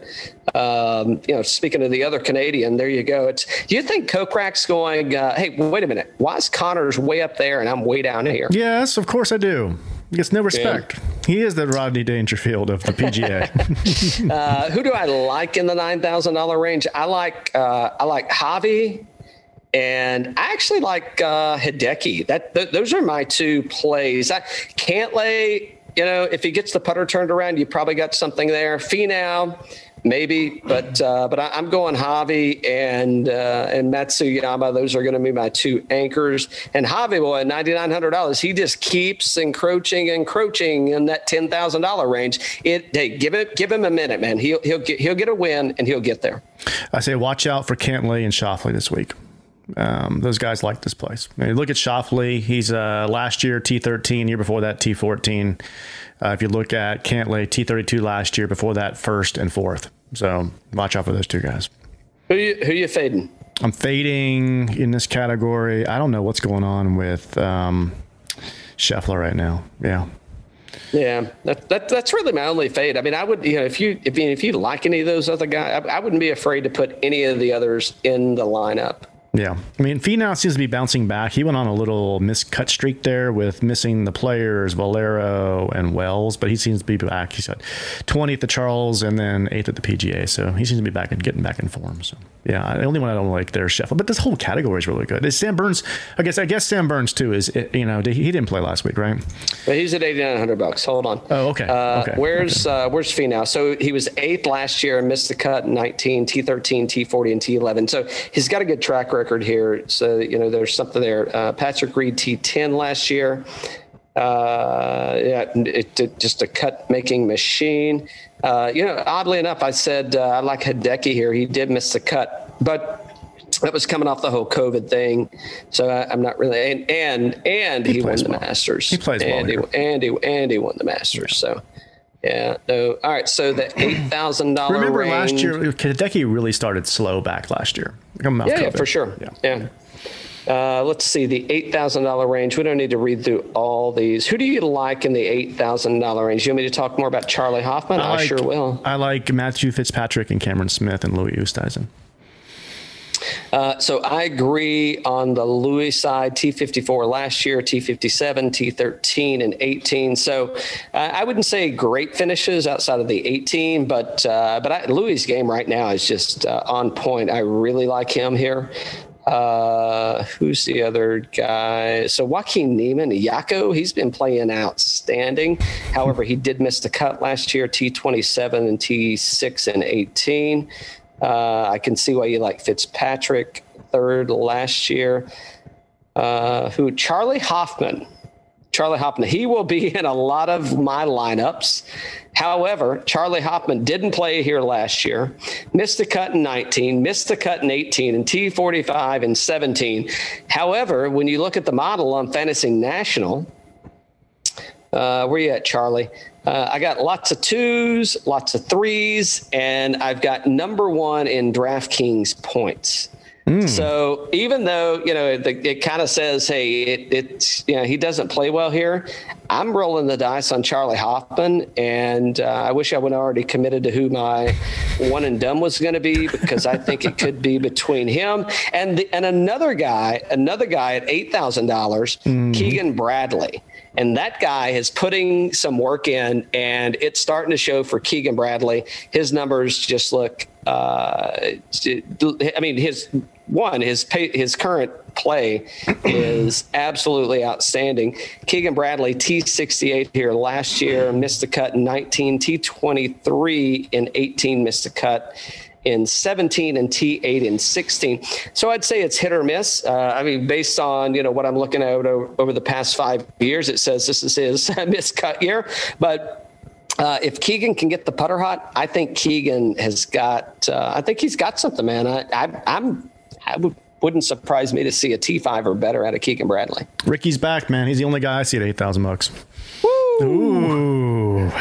Um, you know, speaking of the other Canadian, there you go. It's, do you think Kokrak's going, uh, hey, wait a minute. Why is Connors way up there and I'm way down here? Yes, of course I do. He gets no respect. Yeah. He is the Rodney Dangerfield of the P G A. uh, who do I like in the nine thousand dollars range? I like, uh, I like Javi. And I actually like uh, Hideki. That th- Those are my two plays. I can't lay... You know, if he gets the putter turned around, you probably got something there. Finau, maybe, but uh, but I, I'm going Javi and uh, and Matsuyama. Those are going to be my two anchors. And Javi, boy, nine thousand nine hundred dollars, he just keeps encroaching, encroaching in that ten thousand dollars range. It hey, give it, give him a minute, man. He'll he'll get he'll get a win and he'll get there. I say, watch out for Cantlay and Shoffley this week. Um, those guys like this place. I mean, look at Shoffley. He's uh, last year T thirteen, year before that T fourteen. Uh, if you look at Cantlay, T thirty-two last year, before that first and fourth. So watch out for those two guys. Who you, who you fading? I'm fading in this category. I don't know what's going on with um, Scheffler right now. Yeah. Yeah, that, that that's really my only fade. I mean, I would, you know, if you if you, if you like any of those other guys, I, I wouldn't be afraid to put any of the others in the lineup. Yeah, I mean, Finau seems to be bouncing back. He went on a little miscut streak there with missing the players, Valero and Wells, but he seems to be back. He's got twentieth at the Charles and then eighth at the P G A, so he seems to be back and getting back in form. So yeah, the only one I don't like there is Scheffler, but this whole category is really good. Is Sam Burns? I guess I guess Sam Burns too is, you know, he didn't play last week, right? But he's at eighty nine hundred bucks. Hold on. Oh, okay. Uh, okay. Where's okay. Uh, where's Finau? So he was eighth last year and missed the cut in nineteen, T thirteen, T forty, and T eleven. So he's got a good track record here, so you know there's something there. uh Patrick Reed T ten last year, uh yeah it, it just a cut making machine. Uh you know oddly enough, I said uh, I like Hideki here. He did miss the cut, but that was coming off the whole COVID thing, so I, I'm not really and and, and he, he won the well. Masters. He plays well, and he, and, he, and he won the Masters, so yeah. No. All right. So the eight thousand dollar. Remember range. Last year, Hideki really started slow back last year. Yeah, yeah, for sure. Yeah. yeah. Uh, let's see the eight thousand dollar range. We don't need to read through all these. Who do you like in the eight thousand dollar range? You want me to talk more about Charlie Hoffman? I, like, I sure will. I like Matthew Fitzpatrick and Cameron Smith and Louis Oosthuizen. Uh, so I agree on the Louis side, T fifty-four last year, T fifty-seven, T thirteen, and eighteen. So uh, I wouldn't say great finishes outside of the eighteen, but uh, but I, Louis' game right now is just uh, on point. I really like him here. Uh, who's the other guy? So Joaquin Niemann, Yako, he's been playing outstanding. However, he did miss the cut last year, T twenty-seven and T six and eighteen. Uh, I can see why you like Fitzpatrick, third last year. Uh, who Charlie Hoffman. Charlie Hoffman. He will be in a lot of my lineups. However, Charlie Hoffman didn't play here last year. Missed the cut in nineteen, missed the cut in eighteen, and T forty-five in seventeen. However, when you look at the model on Fantasy National, uh, where you at, Charlie? Uh, I got lots of twos, lots of threes, and I've got number one in DraftKings points. Mm. So even though, you know, the, it kind of says, hey, it, it's, you know, he doesn't play well here, I'm rolling the dice on Charlie Hoffman. And uh, I wish I would have already committed to who my one and done was going to be, because I think it could be between him and the, and another guy, another guy at eight thousand dollars, mm. Keegan Bradley. And that guy is putting some work in, and it's starting to show for Keegan Bradley. His numbers just look, uh, I mean, his one, his pay, his current play is absolutely outstanding. Keegan Bradley, T sixty-eight here last year, missed the cut in nineteen, T twenty-three in eighteen, missed the cut in seventeen, and T eight in sixteen. So I'd say it's hit or miss. Uh, I mean, based on, you know, what I'm looking at over, over the past five years, it says this is his miscut year. But Uh, if Keegan can get the putter hot, I think Keegan has got, uh, I think he's got something, man. I, I, I'm, I would, wouldn't surprise me to see a T five or better out of Keegan Bradley. Ricky's back, man. He's the only guy I see at eight thousand bucks. Woo! Ooh. I,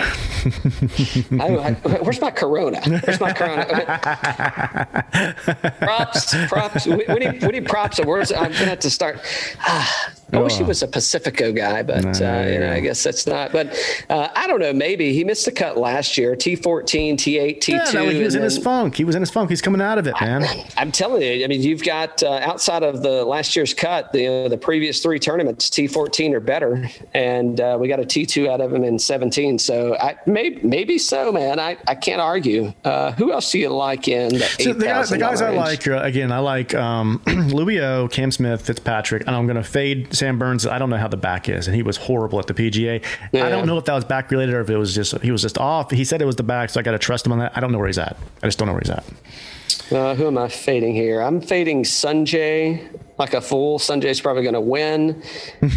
I, where's my Corona? Where's my Corona? props, props. We, we, need, we need props. Where's, I'm going to have to start. Ah, I oh. wish he was a Pacifico guy, but no, uh, yeah. you know, I guess that's not. But uh, I don't know. Maybe he missed the cut last year. T fourteen, T eight, T two. Yeah, no, he was in then, his funk. He was in his funk. He's coming out of it, man. I, I'm telling you. I mean, you've got uh, outside of the last year's cut, the uh, the previous three tournaments, T fourteen or better, and uh, we got a T two out of him in seventeen. So I maybe maybe so, man. I, I can't argue. Uh, who else do you like in the so eight thousand dollars range? The guys I like uh, again, I like um, Louis O, Cam Smith, Fitzpatrick, and I'm going to fade Sam Burns. I don't know how the back is, and he was horrible at the P G A. Yeah. I don't know if that was back related or if it was just he was just off. He said it was the back, so I got to trust him on that. I don't know where he's at. I just don't know where he's at. Uh, who am I fading here? I'm fading Sanjay like a fool. Sanjay's probably going to win.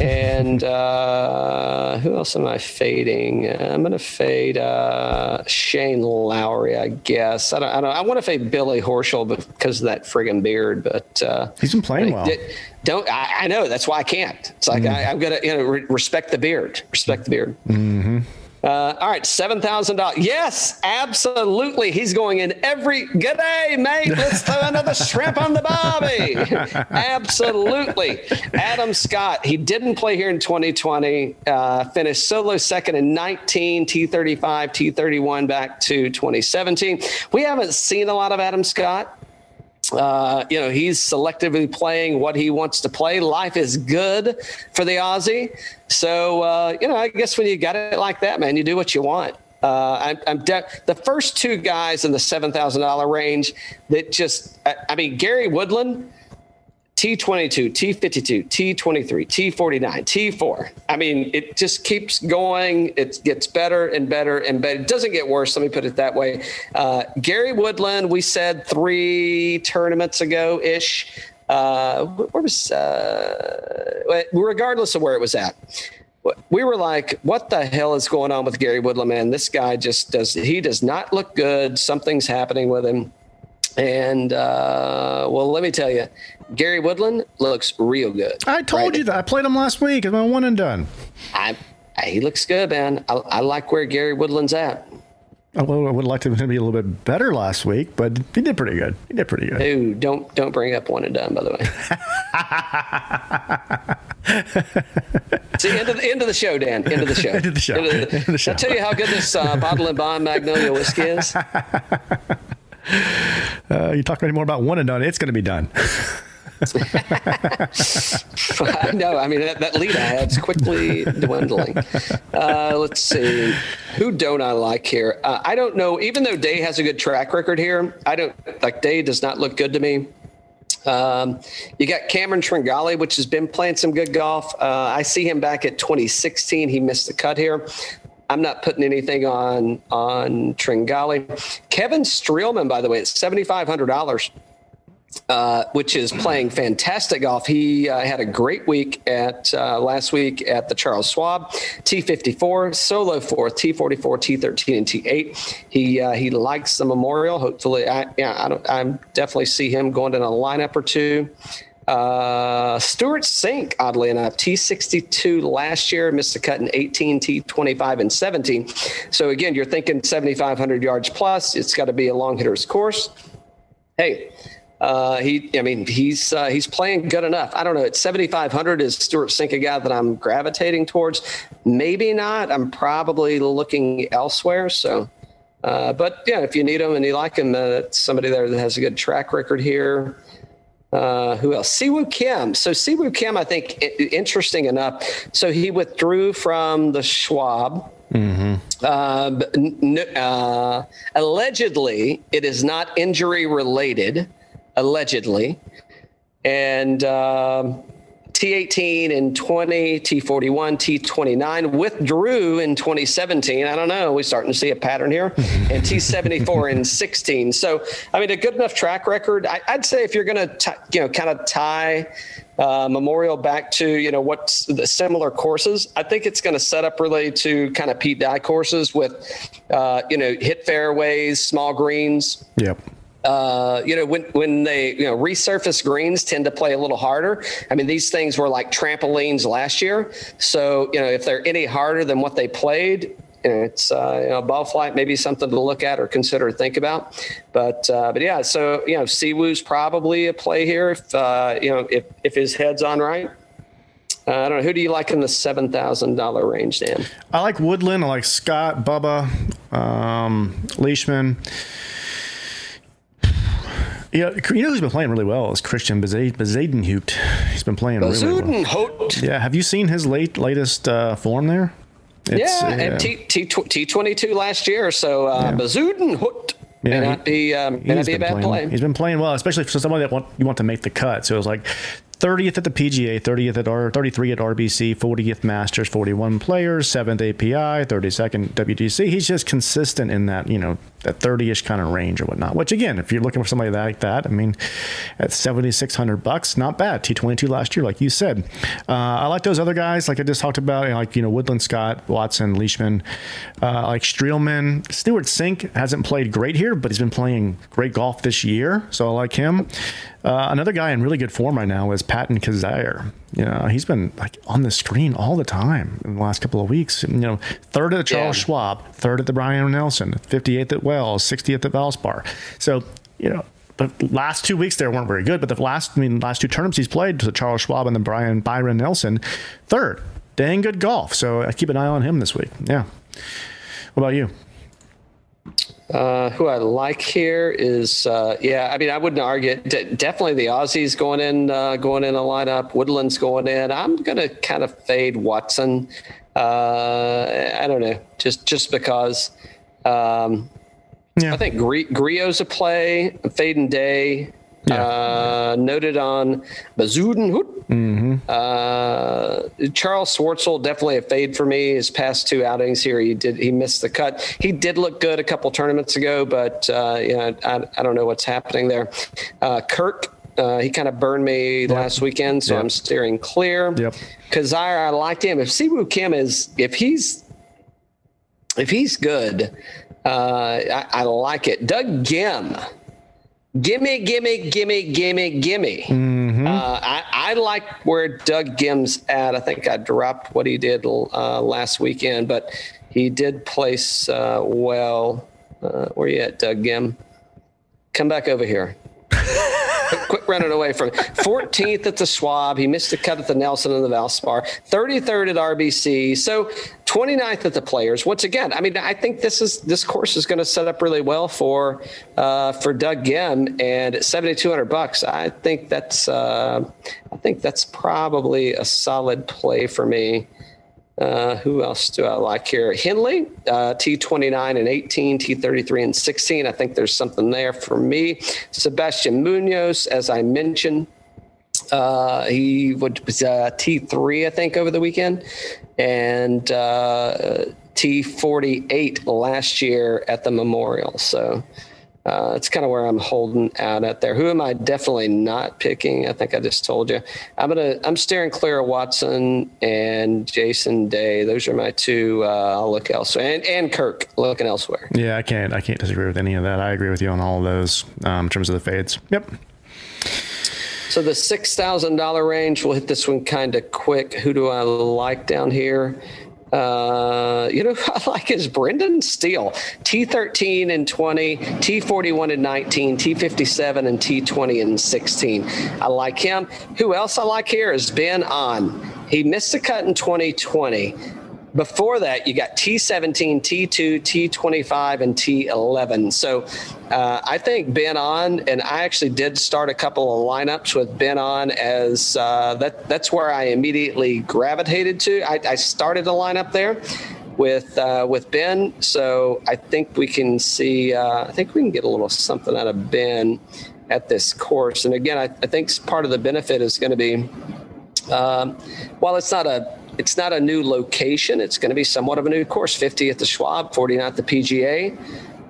And uh, who else am I fading? I'm going to fade uh, Shane Lowry, I guess. I don't. I, don't, I want to fade Billy Horschel because of that friggin' beard, but uh, he's been playing well. Did, don't I, I know that's why I can't. It's like mm-hmm. I, I'm going to you know re- respect the beard. Respect the beard. Mm-hmm. Uh, all right, seven thousand dollars. Yes, absolutely. He's going in every... Good day, mate. Let's throw another shrimp on the barbie. Absolutely. Adam Scott, he didn't play here in twenty twenty. Uh, finished solo second in nineteen, T thirty-five, T thirty-one back to twenty seventeen. We haven't seen a lot of Adam Scott. Uh, you know, he's selectively playing what he wants to play. Life is good for the Aussie. So, uh, you know, I guess when you got it like that, man, you do what you want. Uh, I'm, I'm de- the first two guys in the seven thousand dollars range that just, I, I mean, Gary Woodland, T twenty-two, T fifty-two, T twenty-three, T forty-nine, T four. I mean, it just keeps going. It gets better and better and better. It doesn't get worse. Let me put it that way. Uh, Gary Woodland, we said three tournaments ago-ish. Uh, where was, uh, regardless of where it was at, we were like, what the hell is going on with Gary Woodland, man? This guy just does, he does not look good. Something's happening with him. And, uh, well, let me tell you, Gary Woodland looks real good. I told right? you that. I played him last week. I'm one and done. I, I, he looks good, man. I, I like where Gary Woodland's at. I would like to be a little bit better last week, but he did pretty good. He did pretty good. Dude, don't don't bring up one and done, by the way. See, end of the, end of the show, Dan. End of the show. End of the show. End of the, end of the show. I'll tell you how good this uh, Bottle and Bond Magnolia Whiskey is. Uh, you talk any more about one and done, it's going to be done. No, I mean, that, that lead I have is quickly dwindling. Uh, let's see. Who don't I like here? Uh, I don't know. Even though Day has a good track record here, I don't like Day does not look good to me. Um, you got Cameron Tringali, which has been playing some good golf. Uh, I see him back at twenty sixteen. He missed the cut here. I'm not putting anything on on Tringali. Kevin Streelman, by the way, it's seven thousand five hundred dollars, uh, which is playing fantastic golf. He uh, had a great week at uh, last week at the Charles Schwab. T fifty-four, solo fourth, T forty-four, T thirteen, and T eight. He uh, he likes the Memorial. Hopefully, I yeah, I don't, I'm definitely see him going in a lineup or two. Uh, Stuart Sink, oddly enough, T sixty-two last year, missed the cut in eighteen, T twenty-five, and seventeen. So, again, you're thinking seven thousand five hundred yards plus. It's got to be a long hitter's course. Hey, uh, he, I mean, he's uh, he's playing good enough. I don't know. At seven thousand five hundred, is Stuart Sink a guy that I'm gravitating towards? Maybe not. I'm probably looking elsewhere. So, uh, but, yeah, if you need him and you like him, uh, that's somebody there that has a good track record here. Uh, who else? Siwoo Kim. So Siwoo Kim, I think, I- interesting enough. So he withdrew from the Schwab. Mm-hmm. Uh, n- uh, allegedly, it is not injury related. Allegedly, and um, T eighteen and twenty, T forty-one, T twenty-nine withdrew in twenty seventeen. I don't know. We're starting to see a pattern here. And T seventy-four and sixteen. So, I mean, a good enough track record. I, I'd say if you're going to, you know, kind of tie uh, Memorial back to, you know, what's the similar courses. I think it's going to set up really to kind of Pete Dye courses with, uh, you know, hit fairways, small greens. Yep. Uh, you know, when, when they, you know, resurfaced greens tend to play a little harder. I mean, these things were like trampolines last year. So, you know, if they're any harder than what they played, it's uh, you know, ball flight, maybe something to look at or consider or think about. But, uh, but yeah, so, you know, Siwoo's probably a play here. If, uh, you know, if, if his head's on right. Uh, I don't know. Who do you like in the seven thousand dollars range, Dan? I like Woodland. I like Scott, Bubba, um, Leishman. Yeah, you know who's been playing really well is Christian Bezuidenhout. He's been playing really well. Yeah, have you seen his late latest uh, form there? It's, yeah, uh, and T T T twenty two last year, so uh, yeah. Bezuidenhout may yeah, not be um, may not be a bad playing. play. He's been playing well, especially for somebody that want you want to make the cut. So it was like thirtieth at the P G A, thirtieth at R, thirty-three at R B C, fortieth Masters, forty-one Players, seventh A P I, thirty-second W G C. He's just consistent in that, you know, that thirty-ish kind of range or whatnot. Which again, if you're looking for somebody like that, I mean, at seventy-six hundred bucks, not bad. T twenty-two last year, like you said. Uh, I like those other guys, like I just talked about, you know, like you know, Woodland, Scott, Watson, Leishman, uh, like Streelman. Stewart Cink hasn't played great here, but he's been playing great golf this year, so I like him. Uh, another guy in really good form right now is Patton Kizzire. You know, he's been like on the screen all the time in the last couple of weeks. You know, third at the Charles yeah. Schwab, third at the Brian Nelson, fifty-eighth at Wells, sixtieth at Valspar. So, you know, the last two weeks there weren't very good, but the last, I mean, last two tournaments he's played to the Charles Schwab and the Brian Byron Nelson, third. Dang good golf. So I keep an eye on him this week. Yeah. What about you? Uh, who I like here is, uh, yeah, I mean, I wouldn't argue. De- definitely the Aussies going in, uh, going in a lineup. Woodland's going in. I'm going to kind of fade Watson. Uh, I don't know, just just because. Um, yeah. I think Gr- Griot's a play. I'm fading Day. Yeah. Uh, noted on Bezuidenhout. Mm-hmm. Uh, Charles Schwartzel, definitely a fade for me. His past two outings here, he did he missed the cut. He did look good a couple tournaments ago, but uh, you know, I, I don't know what's happening there. Uh, Kirk, uh, he kind of burned me yeah. last weekend, so yeah. I'm steering clear. Yep. Kizzire, I liked him. If Siwoo Kim is, if he's, if he's good, uh, I, I like it. Doug Gim. Gimme, gimme, gimme, gimme, gimme. Mm-hmm. Uh, I, I like where Doug Gim's at. I think I dropped what he did uh, last weekend, but he did place uh, well. Uh, where you at, Doug Gim? Come back over here. Quick running away from it. fourteenth at the Schwab. He missed the cut at the Nelson and the Valspar. thirty-third at R B C. So twenty-ninth at the Players. Once again, I mean, I think this is this course is going to set up really well for uh, for Doug Gim, and at seventy-two hundred bucks, I think that's uh, I think that's probably a solid play for me. Uh, who else do I like here? Henley, uh, T twenty-nine and eighteen, T thirty-three and sixteen. I think there's something there for me. Sebastian Munoz, as I mentioned, uh, he would uh, T three, I think, over the weekend, and uh, T forty-eight last year at the Memorial. So uh, that's kind of where I'm holding out at there. Who am I definitely not picking? I think I just told you. I'm gonna. I'm steering clear of Watson and Jason Day. Those are my two. Uh, I'll look elsewhere. And and Kirk looking elsewhere. Yeah, I can't. I can't disagree with any of that. I agree with you on all of those um, in terms of the fades. Yep. So the six thousand dollars range. We'll hit this one kind of quick. Who do I like down here? Uh, you know, I like is Brendan Steele, T thirteen and twenty, T forty-one and nineteen, T fifty-seven and T twenty and sixteen. I like him. Who else I like here is Ben On. He missed the cut in twenty twenty. Before that, you got T seventeen, T two, T twenty-five, and T eleven. So uh, I think Ben On, and I actually did start a couple of lineups with Ben On as uh, that. That's where I immediately gravitated to. I, I started a lineup there with uh, with Ben. So I think we can see. Uh, I think we can get a little something out of Ben at this course. And again, I, I think part of the benefit is going to be um, while it's not a It's not a new location. It's going to be somewhat of a new course. fifty at the Schwab, forty-nine at the P G A.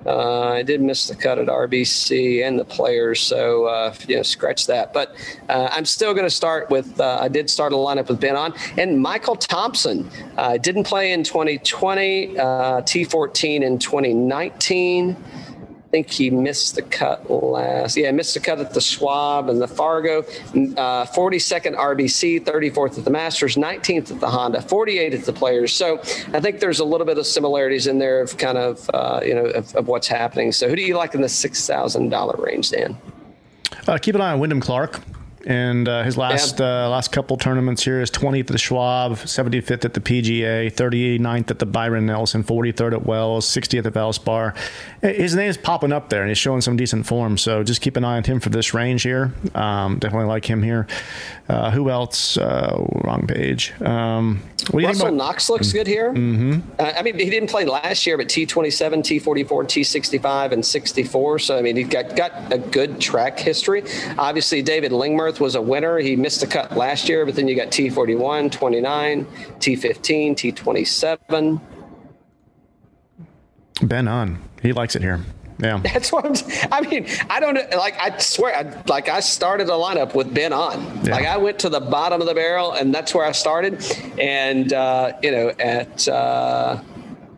Uh, I did miss the cut at R B C and the Players, so uh, you know, scratch that. But uh, I'm still going to start with. Uh, I did start a lineup with Ben on and Michael Thompson. Uh, didn't play in twenty twenty, uh, T fourteen in twenty nineteen. I think he missed the cut last. Yeah, missed the cut at the Schwab and the Fargo. Uh, forty-second R B C, thirty-fourth at the Masters, nineteenth at the Honda, forty-eighth at the Players. So I think there's a little bit of similarities in there of kind of, uh, you know, of, of what's happening. So who do you like in the six thousand dollars range, Dan? Uh, keep an eye on Wyndham Clark. And uh, his last yeah. uh, last couple tournaments here is twentieth at the Schwab, seventy-fifth at the P G A, thirty-ninth at the Byron Nelson, forty-third at Wells, sixtieth at Valspar. His name is popping up there, and he's showing some decent form. So just keep an eye on him for this range here. Um, definitely like him here. Uh, who else? Uh, wrong page. Um, what Russell do you think about- Knox looks good here. Mm-hmm. Uh, I mean, he didn't play last year, but T twenty-seven, T forty-four, T sixty-five, and sixty-four. So, I mean, he's got, got a good track history. Obviously, David Lingmer was a winner. He missed the cut last year, but then you got T forty-one, twenty-nine, T fifteen, T twenty-seven. Ben on. He likes it here. Yeah. That's what I'm I mean, I don't like I swear I, like I started a lineup with Ben on. Yeah. Like I went to the bottom of the barrel and that's where I started. And uh, you know, at uh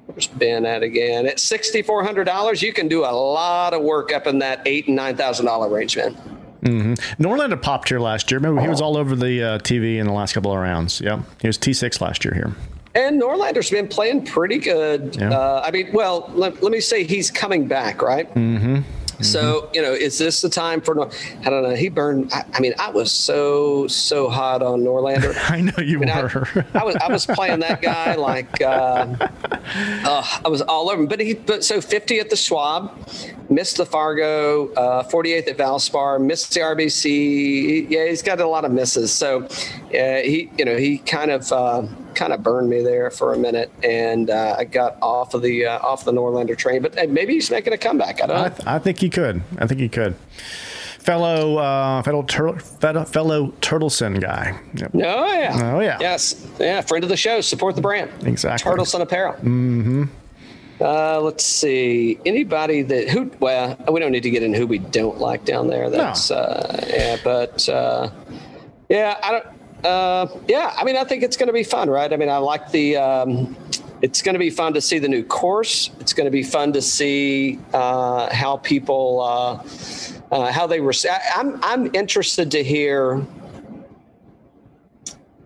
where's Ben at again? At six thousand four hundred dollars, you can do a lot of work up in that eight and nine thousand dollar range, man. Mm-hmm. Norlander popped here last year. Remember, he was all over the uh, T V in the last couple of rounds. Yeah, he was T six last year here. And Norlander's been playing pretty good. Yeah. Uh, I mean, well, let, let me say he's coming back, right? Mm-hmm. Mm-hmm. So, you know, is this the time for Nor- I don't know. He burned. I, I mean, I was so, so hot on Norlander. I know you I mean, were. I, I was I was playing that guy like uh, uh, I was all over him. But he but so fifty at the Schwab. Missed the Fargo, uh, forty-eighth at Valspar, missed the R B C. He, yeah, he's got a lot of misses. So, uh, he, you know, he kind of, uh, kind of burned me there for a minute, and uh, I got off of the uh, off the Norlander train. But uh, maybe he's making a comeback. I don't know. I, th- I think he could. I think he could. Fellow, uh, fellow, Tur- fellow Turtleson guy. Yep. Oh yeah. Oh yeah. Yes. Yeah. Friend of the show. Support the brand. Exactly. Turtleson apparel. Mm-hmm. Uh, let's see. Anybody that who? Well, we don't need to get into who we don't like down there. That's no. uh, yeah, but uh, yeah, I don't. Uh, yeah, I mean, I think it's going to be fun, right? I mean, I like the. Um, it's going to be fun to see the new course. It's going to be fun to see uh, how people uh, uh, how they were. I, I'm I'm interested to hear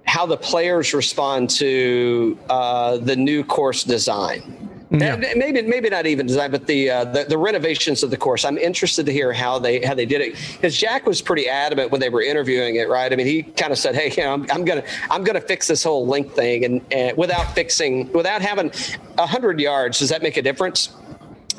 how the players respond to uh, the new course design. Yeah. And maybe maybe not even design, but the, uh, the the renovations of the course. I'm interested to hear how they how they did it, because Jack was pretty adamant when they were interviewing it, right? I mean, he kind of said, "Hey, you know, I'm, I'm gonna I'm gonna fix this whole link thing," and, and without fixing without having a hundred yards, does that make a difference?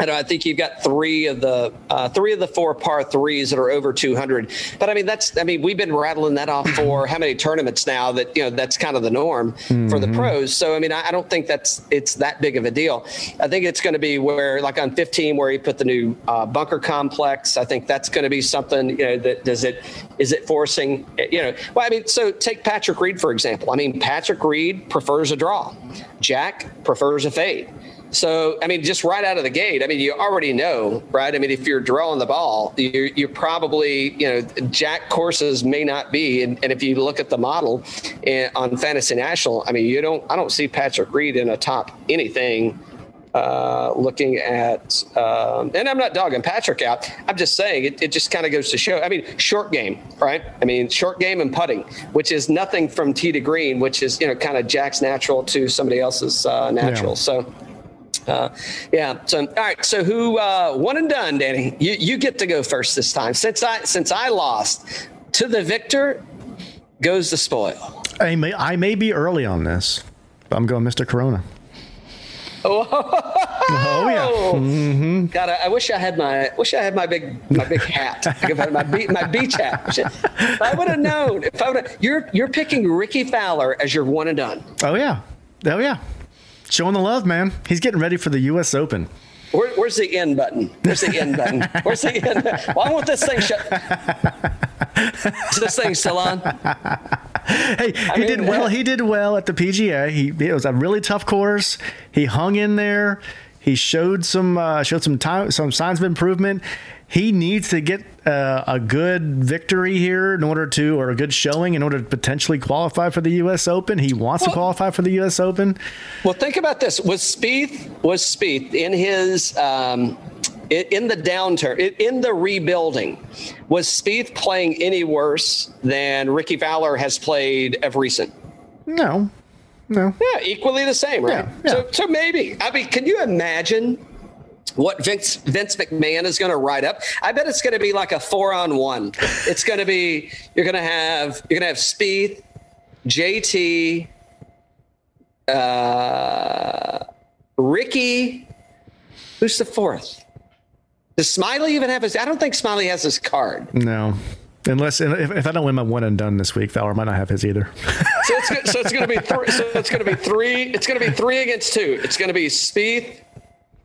I don't know, I think you've got three of the uh, three of the four par threes that are over two hundred. But I mean, that's I mean, we've been rattling that off for how many tournaments now that, you know, that's kind of the norm mm-hmm. for the pros. So, I mean, I, I don't think that's it's that big of a deal. I think it's going to be where like on fifteen where he put the new uh, bunker complex. I think that's going to be something, you know, that does it. Is it forcing, you know, well, I mean, so take Patrick Reed, for example. I mean, Patrick Reed prefers a draw. Jack prefers a fade. So, I mean, just right out of the gate, I mean, you already know, right? I mean, if you're drawing the ball, you're, you're probably, you know, Jack courses may not be. And, and if you look at the model in, on Fantasy National, I mean, you don't, I don't see Patrick Reed in a top anything uh, looking at, um, and I'm not dogging Patrick out. I'm just saying it, it just kind of goes to show, I mean, short game, right? I mean, short game and putting, which is nothing from tee to green, which is, you know, kind of Jack's natural to somebody else's uh, natural. Yeah. So. Uh, yeah. So, all right. So who uh, one and done, Danny, you, you get to go first this time. Since I since I lost, to the victor goes the spoil. I may, I may be early on this, but I'm going Mister Corona. Oh, oh yeah. Mm-hmm. God, I, I wish I had my wish I had my big my big hat. I could have had my be, my beach hat. If I would have known. If I would you're you're picking Ricky Fowler as your one and done. Oh yeah. Oh yeah. Showing the love, man. He's getting ready for the U S Open. Where, where's the end button? Where's the end button? Where's the end button? Well, I want this thing shut. Is this thing still on? Hey, I he mean, did well. He did well at the P G A. He, it was a really tough course. He hung in there. He showed some uh, showed some time some signs of improvement. He needs to get uh, a good victory here in order to, or a good showing in order to potentially qualify for the U S Open. He wants well, to qualify for the U S Open. Well, think about this. Was Spieth was Spieth in his um, in the downturn, in the rebuilding, was Spieth playing any worse than Ricky Fowler has played of recent? No, no. Yeah, equally the same, right? Yeah, yeah. So, so maybe. I mean, can you imagine what Vince Vince McMahon is going to write up? I bet it's going to be like a four on one. It's going to be you're going to have you're going to have Spieth, J T, uh, Ricky. Who's the fourth? Does Smiley even have his? I don't think Smiley has his card. No, unless if, if I don't win my one and done this week, Fowler might not have his either. so it's so it's going to be th- so it's going to be three. It's going to be three against two. It's going to be Spieth,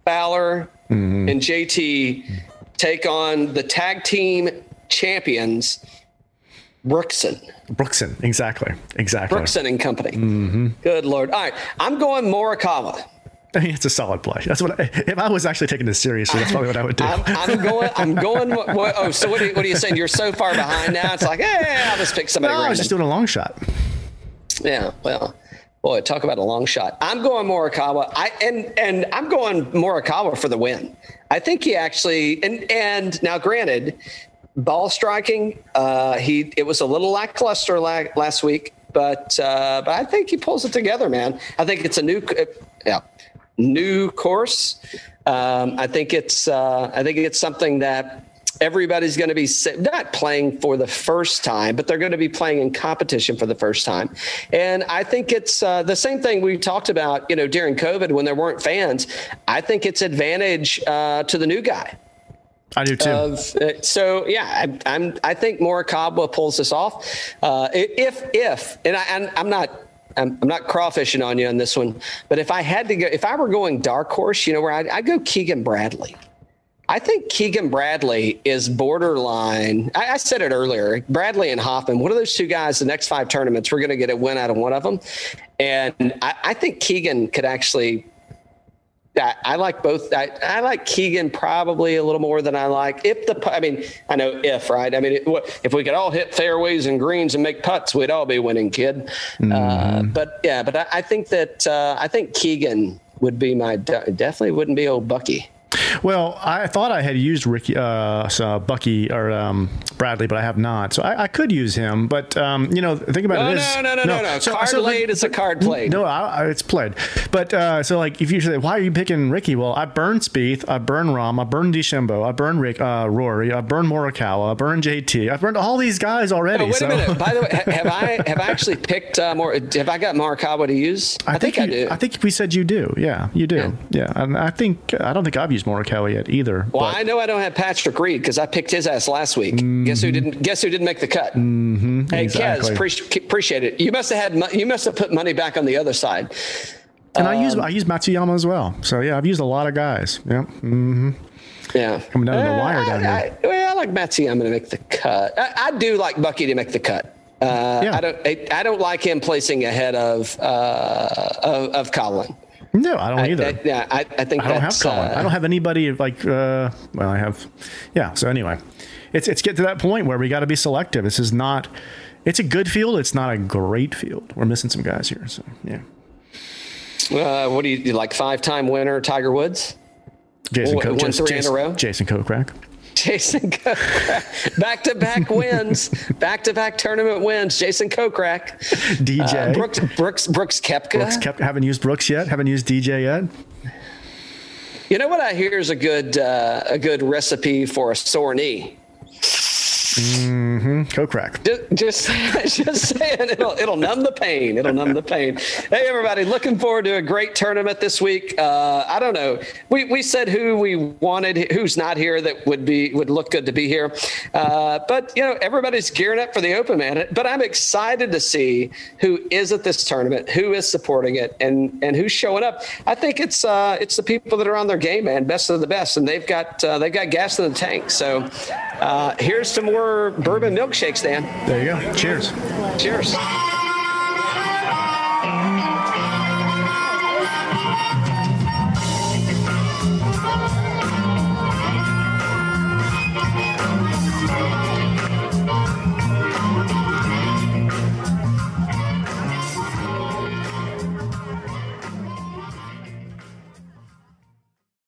Fowler, mm-hmm. and J T take on the tag team champions, Brookson. Brookson, exactly, exactly. Brookson and company. Mm-hmm. Good Lord! All right, I'm going Morikawa. I mean, it's a solid play. That's what I, if I was actually taking this seriously, that's probably what I would do. I'm, I'm going. I'm going. What, what, oh, so what are, you, what are you saying? You're so far behind now. It's like, hey, I'll just pick somebody. No, random. I was just doing a long shot. Yeah. Well. Boy, talk about a long shot. I'm going Morikawa. I and and I'm going Morikawa for the win. I think he actually and and now granted, ball striking, uh, he it was a little lackluster la- last week, but uh, but I think he pulls it together, man. I think it's a new uh, yeah, new course. Um, I think it's uh, I think it's something that everybody's going to be not playing for the first time, but they're going to be playing in competition for the first time. And I think it's uh, the same thing we talked about, you know, during COVID when there weren't fans. I think it's advantage uh, to the new guy. I do too. Of, uh, so yeah, I, I'm. I think Morikawa pulls this off. Uh, if if and I, I'm, I'm not. I'm, I'm not crawfishing on you on this one, but if I had to go, if I were going dark horse, you know, where I'd, I'd go Keegan Bradley. I think Keegan Bradley is borderline. I, I said it earlier, Bradley and Hoffman, one of those two guys, the next five tournaments, we're going to get a win out of one of them. And I, I think Keegan could actually, I, I like both. I, I like Keegan probably a little more than I like if the, I mean, I know if, right. I mean, it, if we could all hit fairways and greens and make putts, we'd all be winning, kid. Mm. Uh, but yeah, but I, I think that, uh, I think Keegan would be my, definitely wouldn't be old Bucky. Well, I thought I had used Ricky, uh, so Bucky or um, Bradley, but I have not. So I, I could use him, but um, you know, think about no, it. No, no, no, no, no, no. So, card so laid like, is a card played. No, I, I, it's played. But uh, so like, if you say, why are you picking Ricky? Well, I burn Spieth, I burn Rahm, I burn DeChambeau, I burn Rick, uh, Rory, I burn Morikawa, I burn J T, I burned all these guys already. No, wait so. a minute. By the way, have I have I actually picked uh, more? Have I got Morikawa to use? I, I think, think you, I do. I think we said you do. Yeah, you do. Yeah, yeah. And I think I don't think I've used Morikawa yet either. Well, but. I know I don't have Patrick Reed because I picked his ass last week. Mm-hmm. Guess who didn't? Guess who didn't make the cut? Mm-hmm. Hey, exactly. Kez, pre- appreciate it. You must have had. You must have put money back on the other side. And um, I use I use Matsuyama as well. So yeah, I've used a lot of guys. Yeah. Mm-hmm. Yeah. Coming down uh, the wire down I, here. I, well, I like Matsuyama to make the cut. I, I do like Bucky to make the cut. Uh, yeah. I don't. I, I don't like him placing ahead of uh, of, of Colin. No, I don't I, either. I, yeah, I, I think I don't that's, have Colin. Uh, I don't have anybody like. Uh, well, I have. Yeah. So anyway, it's it's get to that point where we got to be selective. This is not. It's a good field. It's not a great field. We're missing some guys here. So yeah. Uh, what do you, you like? Five-time winner Tiger Woods. Jason Kokrak. Won three Jason, in a row. Jason Kokrak. Jason Kokrak. Back-to-back wins. Back-to-back tournament wins. Jason Kokrak. D J. Uh, Brooks, Brooks, Brooks Koepka. Brooks Koepka. Haven't used Brooks yet. Haven't used D J yet. You know what I hear is a good uh, a good recipe for a sore knee. Mm-hmm. Kokrak. Just, just, just saying, it'll it'll numb the pain. It'll numb the pain. Hey, everybody, looking forward to a great tournament this week. Uh, I don't know. We we said who we wanted, who's not here that would be would look good to be here. Uh, but you know, everybody's gearing up for the Open, man. But I'm excited to see who is at this tournament, who is supporting it, and and who's showing up. I think it's uh it's the people that are on their game, man. Best of the best, and they've got uh, they've got gas in the tank. So uh, here's some more bourbon milkshakes, Dan. There you go. Cheers. Cheers.